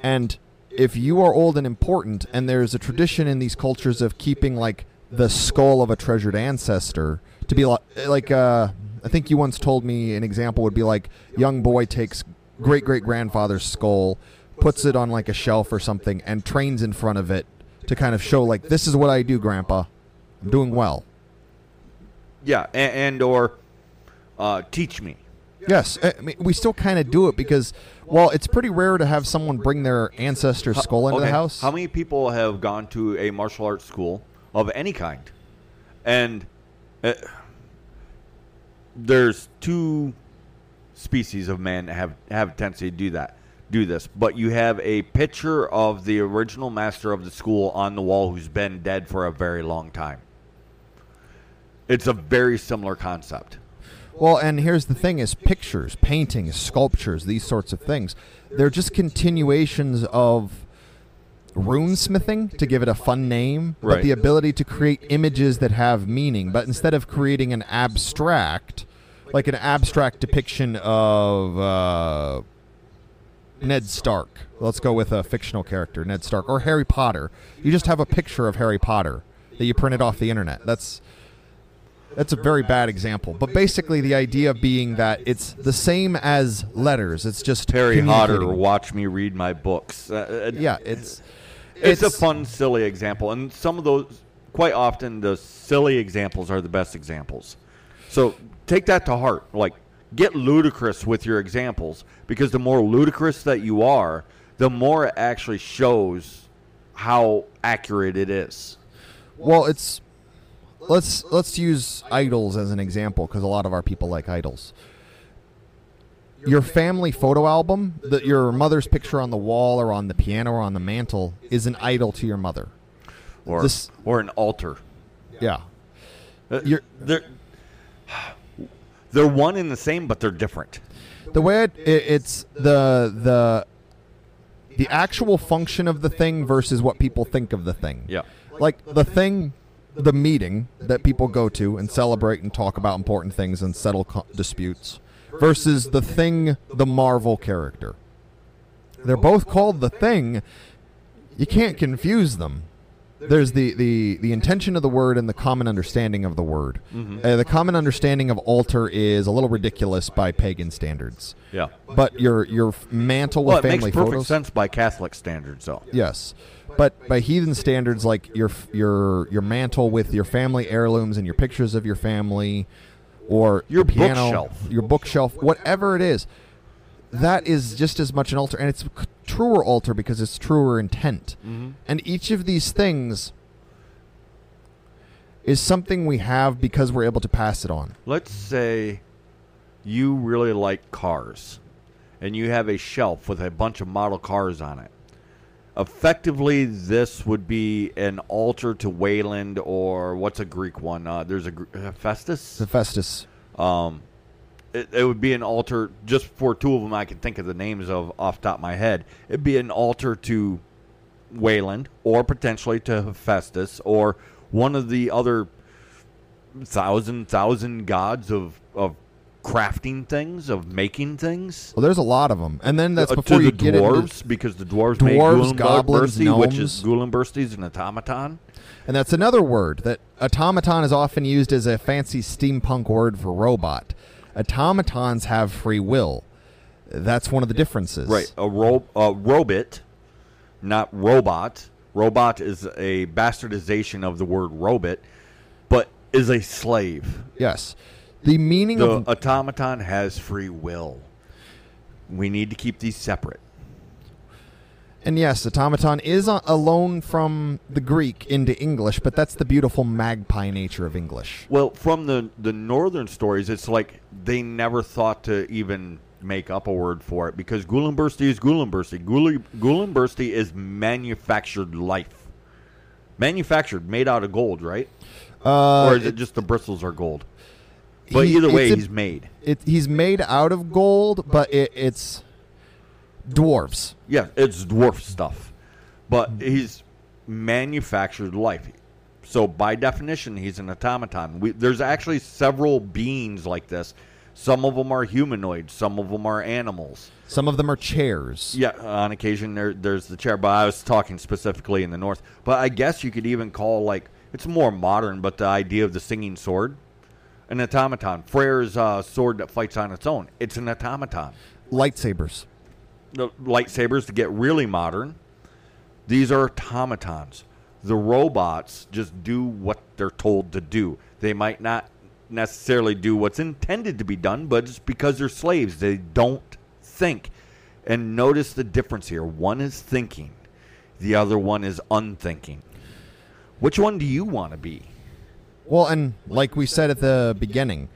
And if you are old and important, and there's a tradition in these cultures of keeping, like, the skull of a treasured ancestor to be like, like uh, I think you once told me an example would be like, young boy takes great-great-grandfather's skull, puts it on, like, a shelf or something, and trains in front of it to kind of show, like, this is what I do, Grandpa. I'm doing well. Yeah, and, and or uh, teach me. Yes, I mean, we still kind of do it because, well, it's pretty rare to have someone bring their ancestor's skull into okay. the house. How many people have gone to a martial arts school of any kind? And uh, there's two species of man that have, have a tendency to do that, do this. But you have a picture of the original master of the school on the wall who's been dead for a very long time. It's a very similar concept. Well, and here's the thing is pictures, paintings, sculptures, these sorts of things. They're just continuations of runesmithing, to give it a fun name, right. But the ability to create images that have meaning. But instead of creating an abstract, like an abstract depiction of uh, Ned Stark. Let's go with a fictional character, Ned Stark, or Harry Potter. You just have a picture of Harry Potter that you printed off the internet. That's... That's a very bad example. But basically the idea being that it's the same as letters. It's just... Harry Potter, watch me read my books. Uh, yeah, it's, it's... It's a fun, silly example. And some of those, quite often, the silly examples are the best examples. So take that to heart. Like, get ludicrous with your examples. Because the more ludicrous that you are, the more it actually shows how accurate it is. Well, it's... Let's let's use idols as an example because a lot of our people like idols. Your family photo album, that your mother's picture on the wall or on the piano or on the mantle, is an idol to your mother, or this, or an altar. Yeah, uh, you're, they're they're one and the same, but they're different. The way it, it, it's the the the actual function of the thing versus what people think of the thing. Yeah, like the thing. The meeting that people go to and celebrate and talk about important things and settle co- disputes versus the thing, the Marvel character. They're both called the thing. You can't confuse them. There's the, the, the intention of the word and the common understanding of the word. Mm-hmm. Uh, the common understanding of altar is a little ridiculous by pagan standards. Yeah. But your your mantle with well, family photos... Well, it makes perfect photos, sense by Catholic standards, though. Yes. But by heathen standards, like your your your mantle with your family heirlooms and your pictures of your family, or your piano, bookshelf. your bookshelf, whatever it is, that is just as much an altar, and it's a truer altar because it's truer intent. Mm-hmm. And each of these things is something we have because we're able to pass it on. Let's say you really like cars, and you have a shelf with a bunch of model cars on it. Effectively, this would be an altar to Wayland, or what's a Greek one? Uh, there's a Hephaestus. Hephaestus. Um, it, it would be an altar just for two of them. I can think of the names of off the top of my head. It'd be an altar to Wayland, or potentially to Hephaestus, or one of the other thousand thousand gods of of. crafting things, of making things. Well, there's a lot of them. And then that's before uh, to you the get dwarves, into... because the dwarves, dwarves make Gulinbursti, goblins, gnomes. Which is Gulinbursti's an automaton. And that's another word. That automaton is often used as a fancy steampunk word for robot. Automatons have free will. That's one of the differences. Right. A, ro- a robot, not robot. Robot is a bastardization of the word robot, but is a slave. Yes. The meaning the of... The automaton has free will. We need to keep these separate. And yes, automaton is a- a loan from the Greek into English, but that's the beautiful magpie nature of English. Well, from the, the northern stories, it's like they never thought to even make up a word for it, because Gulinbursti is Gulinbursti. Gul- Gulinbursti is manufactured life. Manufactured, made out of gold, right? Uh, or is it, it just the bristles are gold? But he, either way, a, he's made. It, he's made out of gold, but it, it's dwarves. Yeah, it's dwarf stuff. But he's manufactured life. So by definition, he's an automaton. We, there's actually several beings like this. Some of them are humanoid. Some of them are animals. Some of them are chairs. Yeah, on occasion there, there's the chair. But I was talking specifically in the north. But I guess you could even call, like, it's more modern, but the idea of the singing sword, an automaton. Freya's uh, sword that fights on its own. It's an automaton. Lightsabers. The lightsabers, to get really modern. These are automatons. The robots just do what they're told to do. They might not necessarily do what's intended to be done, but it's because they're slaves. They don't think. And notice the difference here. One is thinking. The other one is unthinking. Which one do you want to be? Well, and like we said at the beginning,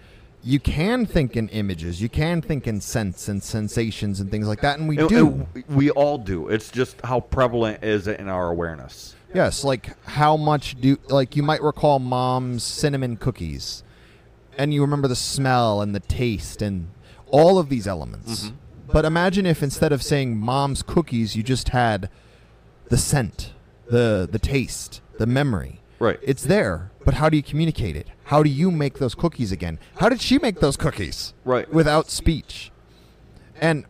you can think in images. You can think in sense and sensations and things like that, and we it, do. It, we all do. It's just how prevalent is it in our awareness. Yes, like how much do, like you might recall Mom's cinnamon cookies, and you remember the smell and the taste and all of these elements. Mm-hmm. But imagine if instead of saying Mom's cookies, you just had the scent, the the taste, the memory. Right. It's there, but how do you communicate it? How do you make those cookies again? How did she make those cookies? Right. Without speech. And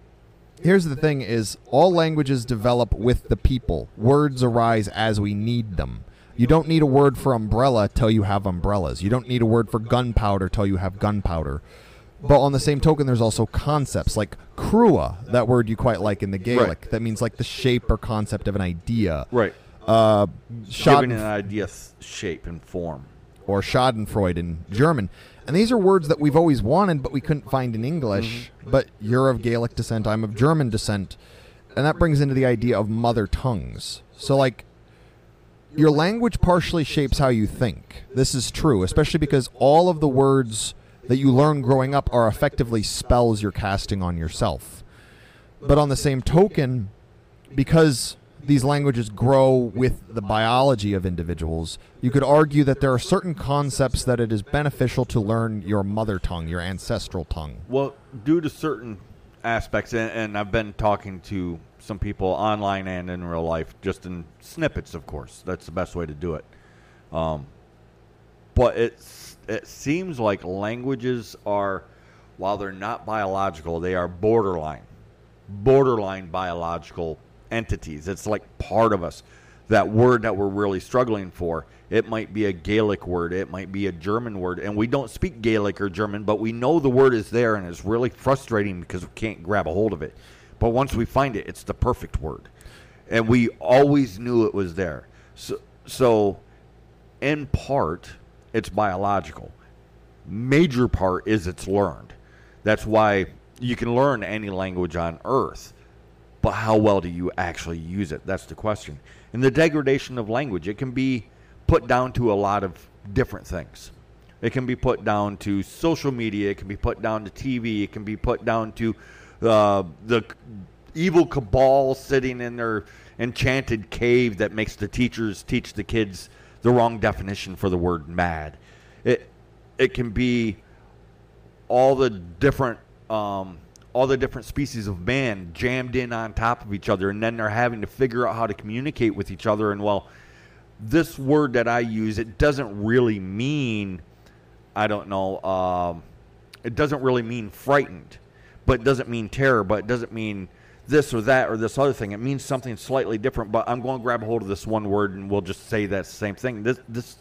here's the thing is, all languages develop with the people. Words arise as we need them. You don't need a word for umbrella till you have umbrellas. You don't need a word for gunpowder till you have gunpowder. But on the same token, there's also concepts like crua, that word you quite like in the Gaelic. Right. That means like the shape or concept of an idea. Right. Uh, Giving an idea shape and form. Or schadenfreude in German. And these are words that we've always wanted, but we couldn't find in English. Mm-hmm. But you're of Gaelic descent, I'm of German descent. And that brings into the idea of mother tongues. So, like, your language partially shapes how you think. This is true, especially because all of the words that you learn growing up are effectively spells you're casting on yourself. But on the same token, because these languages grow with the biology of individuals, you could argue that there are certain concepts that it is beneficial to learn your mother tongue, your ancestral tongue. Well, due to certain aspects, and, and I've been talking to some people online and in real life, just in snippets, of course. That's the best way to do it. Um, but it's, it seems like languages are, while they're not biological, they are borderline, borderline biological entities. It's like part of us. That word that we're really struggling for, it might be a Gaelic word, it might be a German word, and we don't speak Gaelic or German, but we know the word is there, and it's really frustrating because we can't grab a hold of it. But once we find it, it's the perfect word, and we always knew it was there. So, so in part, it's biological. Major part is it's learned. That's why you can learn any language on earth. But how well do you actually use it? That's the question. And the degradation of language, it can be put down to a lot of different things. It can be put down to social media. It can be put down to T V. It can be put down to uh, the evil cabal sitting in their enchanted cave that makes the teachers teach the kids the wrong definition for the word mad. It it can be all the different... Um, all the different species of man jammed in on top of each other, and then they're having to figure out how to communicate with each other. And, well, this word that I use, it doesn't really mean, I don't know, um, it doesn't really mean frightened, but it doesn't mean terror, but it doesn't mean this or that or this other thing. It means something slightly different, but I'm going to grab a hold of this one word, and we'll just say that same thing. This, this,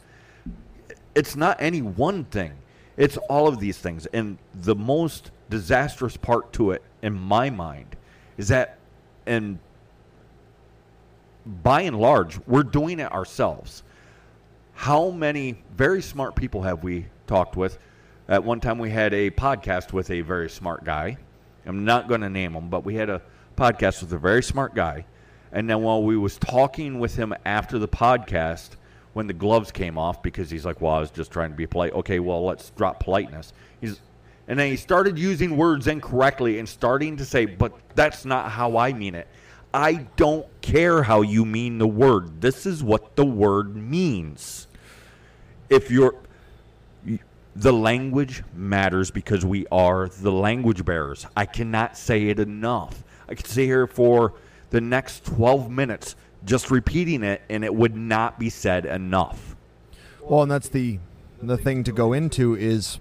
it's not any one thing. It's all of these things, and the most disastrous part to it, in my mind, is that, and by and large, we're doing it ourselves. How many very smart people have we talked with? At one time, we had a podcast with a very smart guy. I'm not going to name him, but we had a podcast with a very smart guy, and then while we was talking with him after the podcast, when the gloves came off, because he's like, well, I was just trying to be polite. Okay, well, let's drop politeness. He's, and then he started using words incorrectly and starting to say, but that's not how I mean it. I don't care how you mean the word. This is what the word means. If you're, the language matters because we are the language bearers. I cannot say it enough. I could sit here for the next twelve minutes just repeating it, and it would not be said enough. Well, and that's the the thing to go into is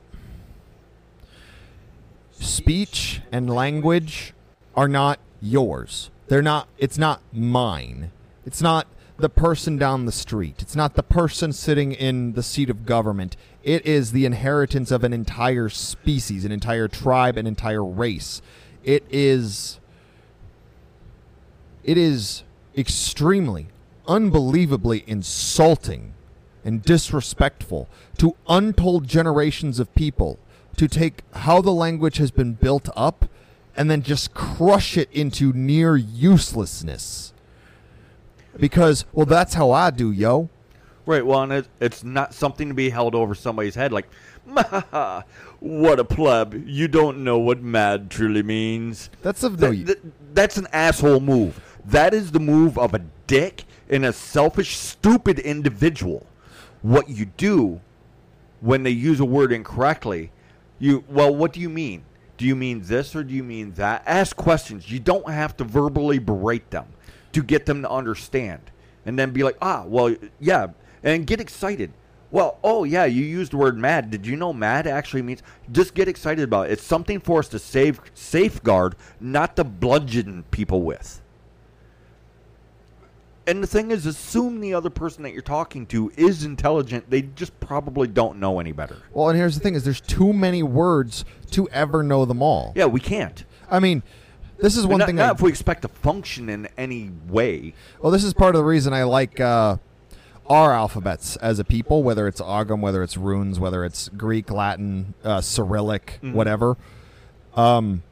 speech and language are not yours. They're not. It's not mine. It's not the person down the street. It's not the person sitting in the seat of government. It is the inheritance of an entire species, an entire tribe, an entire race. It is. It is extremely, unbelievably insulting and disrespectful to untold generations of people to take how the language has been built up and then just crush it into near uselessness. Because, well, that's how I do, yo. Right, well, and it, it's not something to be held over somebody's head like, "Mahaha, what a pleb. You don't know what mad truly means." That's of no use. Th- th- that's an asshole move. That is the move of a dick and a selfish, stupid individual. What you do when they use a word incorrectly, you, well, what do you mean? Do you mean this or do you mean that? Ask questions. You don't have to verbally berate them to get them to understand. And then be like, ah, well, yeah. And get excited. Well, oh, yeah, you used the word mad. Did you know mad actually means... Just get excited about it. It's something for us to save, safeguard, not to bludgeon people with. And the thing is, assume the other person that you're talking to is intelligent. They just probably don't know any better. Well, and here's the thing is there's too many words to ever know them all. Yeah, we can't. I mean, this is one not, thing... Not I, if we expect to function in any way. Well, this is part of the reason I like uh, our alphabets as a people, whether it's Ogham, whether it's runes, whether it's Greek, Latin, uh, Cyrillic, mm-hmm. whatever. Um...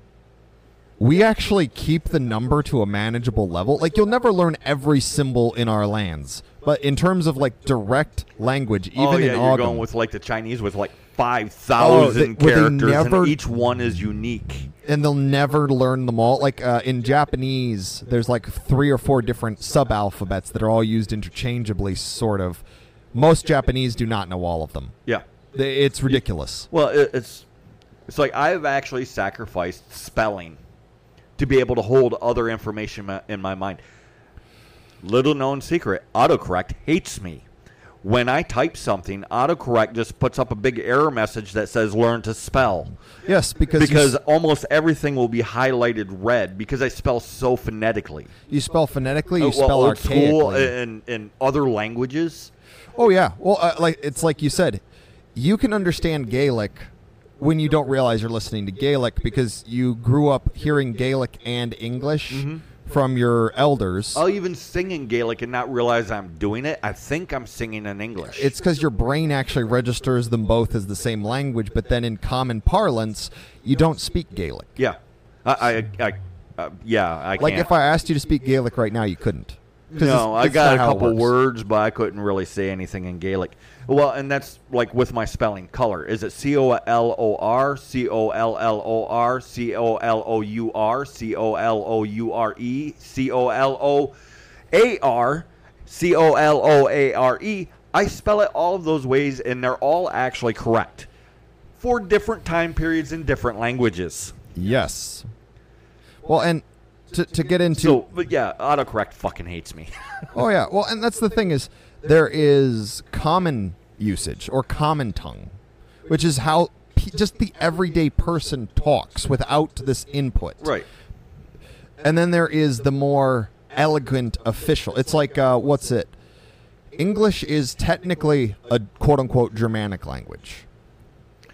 We actually keep the number to a manageable level. Like, you'll never learn every symbol in our lands. But in terms of, like, direct language, even in Ogham... Oh, yeah, you're Ogham, going with, like, the Chinese with, like, five thousand oh, characters, never, and each one is unique. And they'll never learn them all. Like, uh, in Japanese, there's, like, three or four different sub-alphabets that are all used interchangeably, sort of. Most Japanese do not know all of them. Yeah. It's ridiculous. Well, it's, it's like, I've actually sacrificed spelling to be able to hold other information in my mind. Little known secret, autocorrect hates me. When I type something, autocorrect just puts up a big error message that says "learn to spell." Yes, because because almost everything will be highlighted red because I spell so phonetically. You spell phonetically, you uh, well, spell old school and in other languages. Oh yeah, well, uh, like it's like you said, you can understand Gaelic when you don't realize you're listening to Gaelic because you grew up hearing Gaelic and English mm-hmm. from your elders. I'll even sing in Gaelic and not realize I'm doing it. I think I'm singing in English. It's because your brain actually registers them both as the same language, but then in common parlance, you don't speak Gaelic. Yeah. I, I, I uh, yeah, I can't. Like if I asked you to speak Gaelic right now, you couldn't. No, it's, I it's got a couple words, but I couldn't really say anything in Gaelic. Well, and that's like with my spelling color. Is it C O L O R, C O L L O R, C O L O U R, C O L O U R E, C O L O A R, C O L O A R E? I spell it all of those ways, and they're all actually correct. For different time periods in different languages. Yes. Well, and... To, to get into... So, but yeah, autocorrect fucking hates me. Oh, yeah. Well, and that's the thing is there is common usage or common tongue, which is how pe- just the everyday person talks without this input. Right. And then there is the more elegant official. It's like, uh, what's it? English is technically a quote-unquote Germanic language.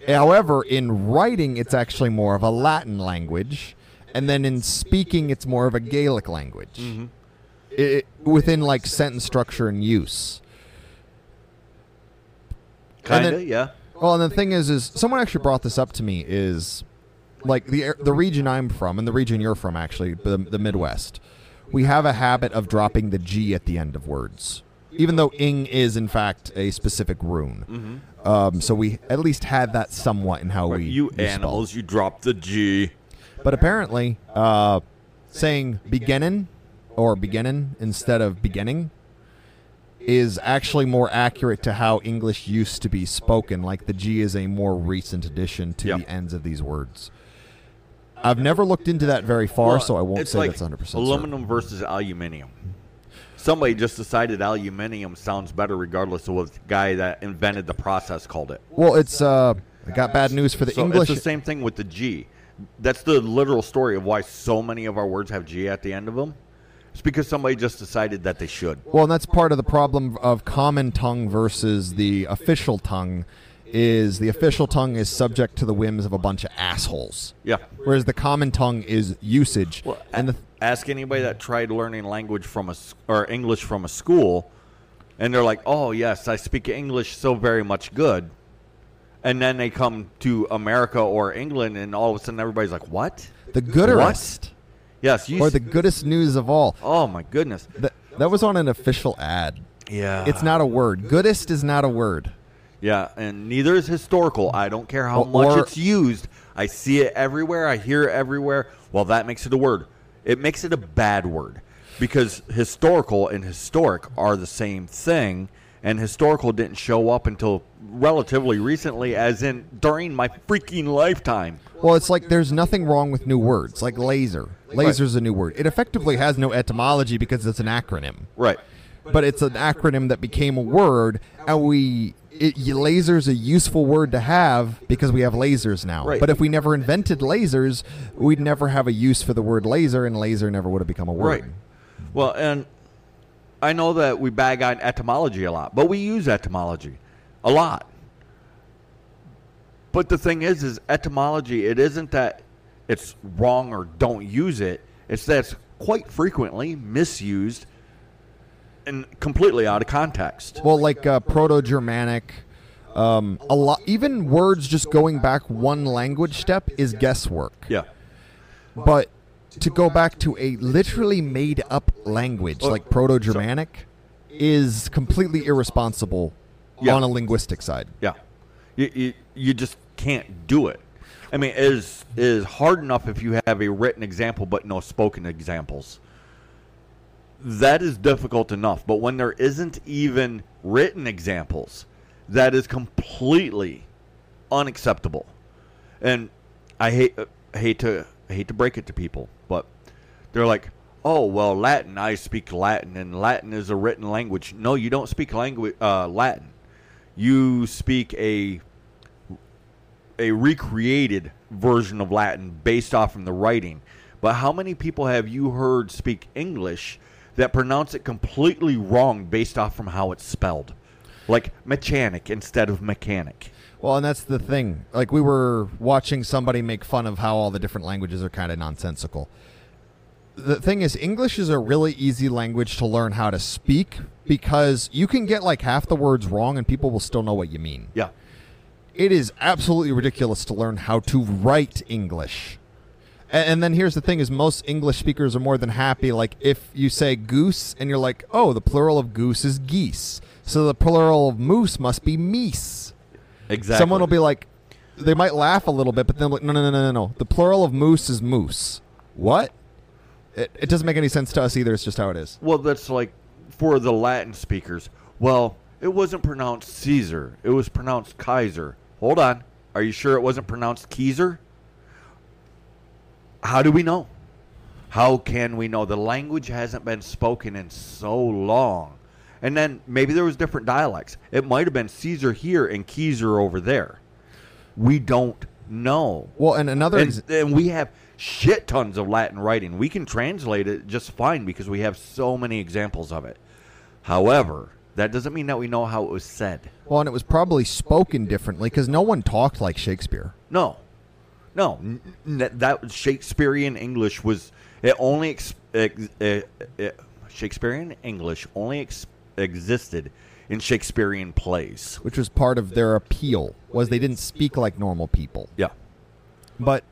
However, in writing, it's actually more of a Latin language. And then in speaking, it's more of a Gaelic language mm-hmm. it, within, like, sentence structure and use. Kind of, yeah. Well, and the thing is, is someone actually brought this up to me is, like, the the region I'm from and the region you're from, actually, the, the Midwest, we have a habit of dropping the G at the end of words, even though ing is, in fact, a specific rune. Mm-hmm. Um, so we at least had that somewhat in how right, we You we animals, spell. You drop the G. But apparently, uh, saying beginning or beginning instead of beginning is actually more accurate to how English used to be spoken. Like the G is a more recent addition to yep. the ends of these words. I've never looked into that very far, well, so I won't say like that's one hundred percent. Aluminum certain. Versus aluminium. somebody just decided aluminium sounds better regardless of what the guy that invented the process called it. Well, it's uh, I got bad news for the so English. It's the same thing with the G. That's the literal story of why so many of our words have G at the end of them. It's because somebody just decided that they should. Well, and that's part of the problem of common tongue versus the official tongue is the official tongue is subject to the whims of a bunch of assholes. Yeah. Whereas the common tongue is usage. Well, and the, ask anybody that tried learning language from a, or English from a school, and they're like, oh, yes, I speak English so very much good. And then they come to America or England, and all of a sudden everybody's like, what? The gooderest. What? Yes, you or the goodest news of all. Oh, my goodness. The, that was on an official ad. Yeah. It's not a word. Goodest is not a word. Yeah, and neither is historical. I don't care how well, much it's used. I see it everywhere. I hear it everywhere. Well, that makes it a word. It makes it a bad word because historical and historic are the same thing, and historical didn't show up until relatively recently, as in during my freaking lifetime. Well, it's like there's nothing wrong with new words, like laser. Laser's right. A new word. It effectively has no etymology because it's an acronym. Right. But it's an acronym that became a word, and we it, laser's a useful word to have because we have lasers now. Right. But if we never invented lasers, we'd never have a use for the word laser, and laser never would have become a word. Right. Well, and I know that we bag on etymology a lot, but we use etymology a lot. But the thing is, is etymology, it isn't that it's wrong or don't use it. It's that it's quite frequently misused and completely out of context. Well, like uh, Proto-Germanic, um, a lot, even words just going back one language step is guesswork. Yeah. But to go back to a literally made-up language like Proto-Germanic is completely irresponsible yeah. on a linguistic side. Yeah. You, you, you just can't do it. I mean, it is, it is hard enough if you have a written example but no spoken examples. That is difficult enough. But when there isn't even written examples, that is completely unacceptable. And I hate, I hate to... I hate to break it to people, but they're like, oh, well, Latin, I speak Latin, and Latin is a written language. No, you don't speak language, uh, Latin. You speak a a recreated version of Latin based off from the writing. But how many people have you heard speak English that pronounce it completely wrong based off from how it's spelled? Like mechanic instead of mechanic. Well, and that's the thing. Like, we were watching somebody make fun of how all the different languages are kind of nonsensical. The thing is, English is a really easy language to learn how to speak because you can get, like, half the words wrong and people will still know what you mean. Yeah. It is absolutely ridiculous to learn how to write English. And, and then here's the thing is most English speakers are more than happy. Like, if you say goose and you're like, oh, the plural of goose is geese. So the plural of moose must be meese. Exactly. Someone will be like, they might laugh a little bit, but then like, no, no, no, no, no. The plural of moose is moose. What? It, it doesn't make any sense to us either. It's just how it is. Well, that's like for the Latin speakers. Well, it wasn't pronounced Caesar. It was pronounced Kaiser. Hold on. Are you sure it wasn't pronounced Kaiser? How do we know? How can we know? The language hasn't been spoken in so long. And then maybe there was different dialects. It might have been Caesar here and Kaiser over there. We don't know. Well, and another... And, ex- and we have shit tons of Latin writing. We can translate it just fine because we have so many examples of it. However, that doesn't mean that we know how it was said. Well, and it was probably spoken differently because no one talked like Shakespeare. No. No. That Shakespearean English was... It only... Ex- ex- it, it, Shakespearean English only... Ex- existed in Shakespearean plays, which was part of their appeal, was they didn't speak like normal people. Yeah. But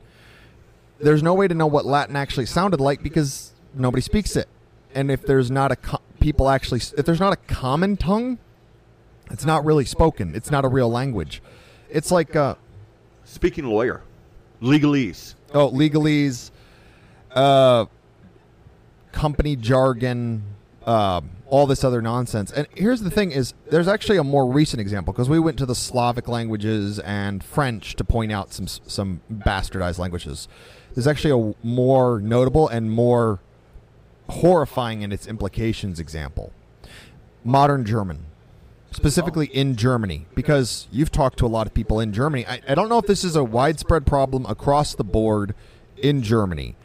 there's no way to know what Latin actually sounded like because nobody speaks it. And if there's not a co- people actually if there's not a common tongue, it's not really spoken. It's not a real language. It's like uh speaking lawyer. Legalese. Oh, legalese, uh company jargon, uh all this other nonsense. And here's the thing is there's actually a more recent example because we went to the Slavic languages and French to point out some some bastardized languages. There's actually a more notable and more horrifying in its implications example. Modern German, specifically in Germany, because you've talked to a lot of people in Germany. I, I don't know if this is a widespread problem across the board in Germany,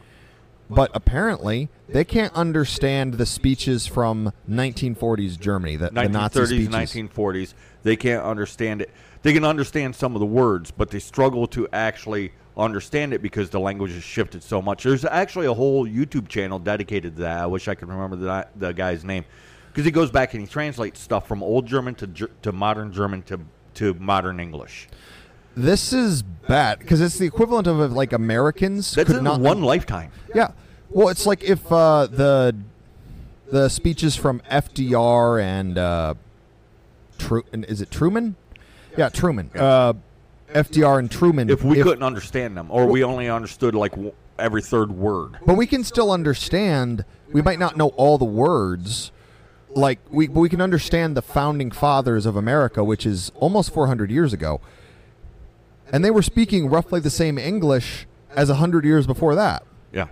but apparently they can't understand the speeches from nineteen forties Germany, the, the Nazi speeches. nineteen thirties, nineteen forties, they can't understand it. They can understand some of the words, but they struggle to actually understand it because the language has shifted so much. There's actually a whole YouTube channel dedicated to that. I wish I could remember the, the guy's name. Because he goes back and he translates stuff from old German to to modern German to, to modern English. This is bad because it's the equivalent of, of like Americans. That's could in not, one lifetime. Yeah. Well, it's like if uh, the the speeches from F D R and uh, Tru- is it Truman? Yeah, Truman. Uh, F D R and Truman. If we if, couldn't understand them, or we only understood like every third word. But we can still understand. We might not know all the words. Like, we we can understand the founding fathers of America, which is almost four hundred years ago. And they were speaking roughly the same English as one hundred years before that. Yeah.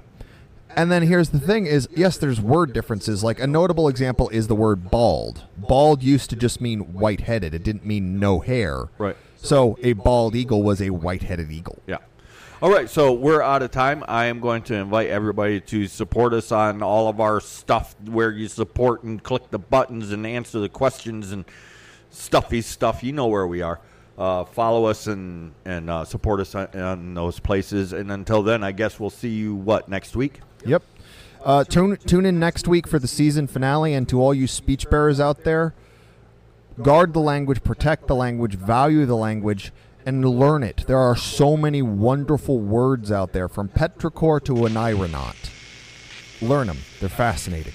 And then here's the thing is, yes, there's word differences. Like, a notable example is the word bald. Bald used to just mean white-headed. It didn't mean no hair. Right. So a bald eagle was a white-headed eagle. Yeah. All right, so we're out of time. I am going to invite everybody to support us on all of our stuff where you support and click the buttons and answer the questions and stuffy stuff. You know where we are. Uh, follow us and, and uh, support us on, on those places. And until then, I guess we'll see you, what, next week? Yep. Uh, tune, tune in next week for the season finale. And to all you speech bearers out there, guard the language, protect the language, value the language, and learn it. There are so many wonderful words out there, from petrichor to an ironaut. Learn them. They're fascinating.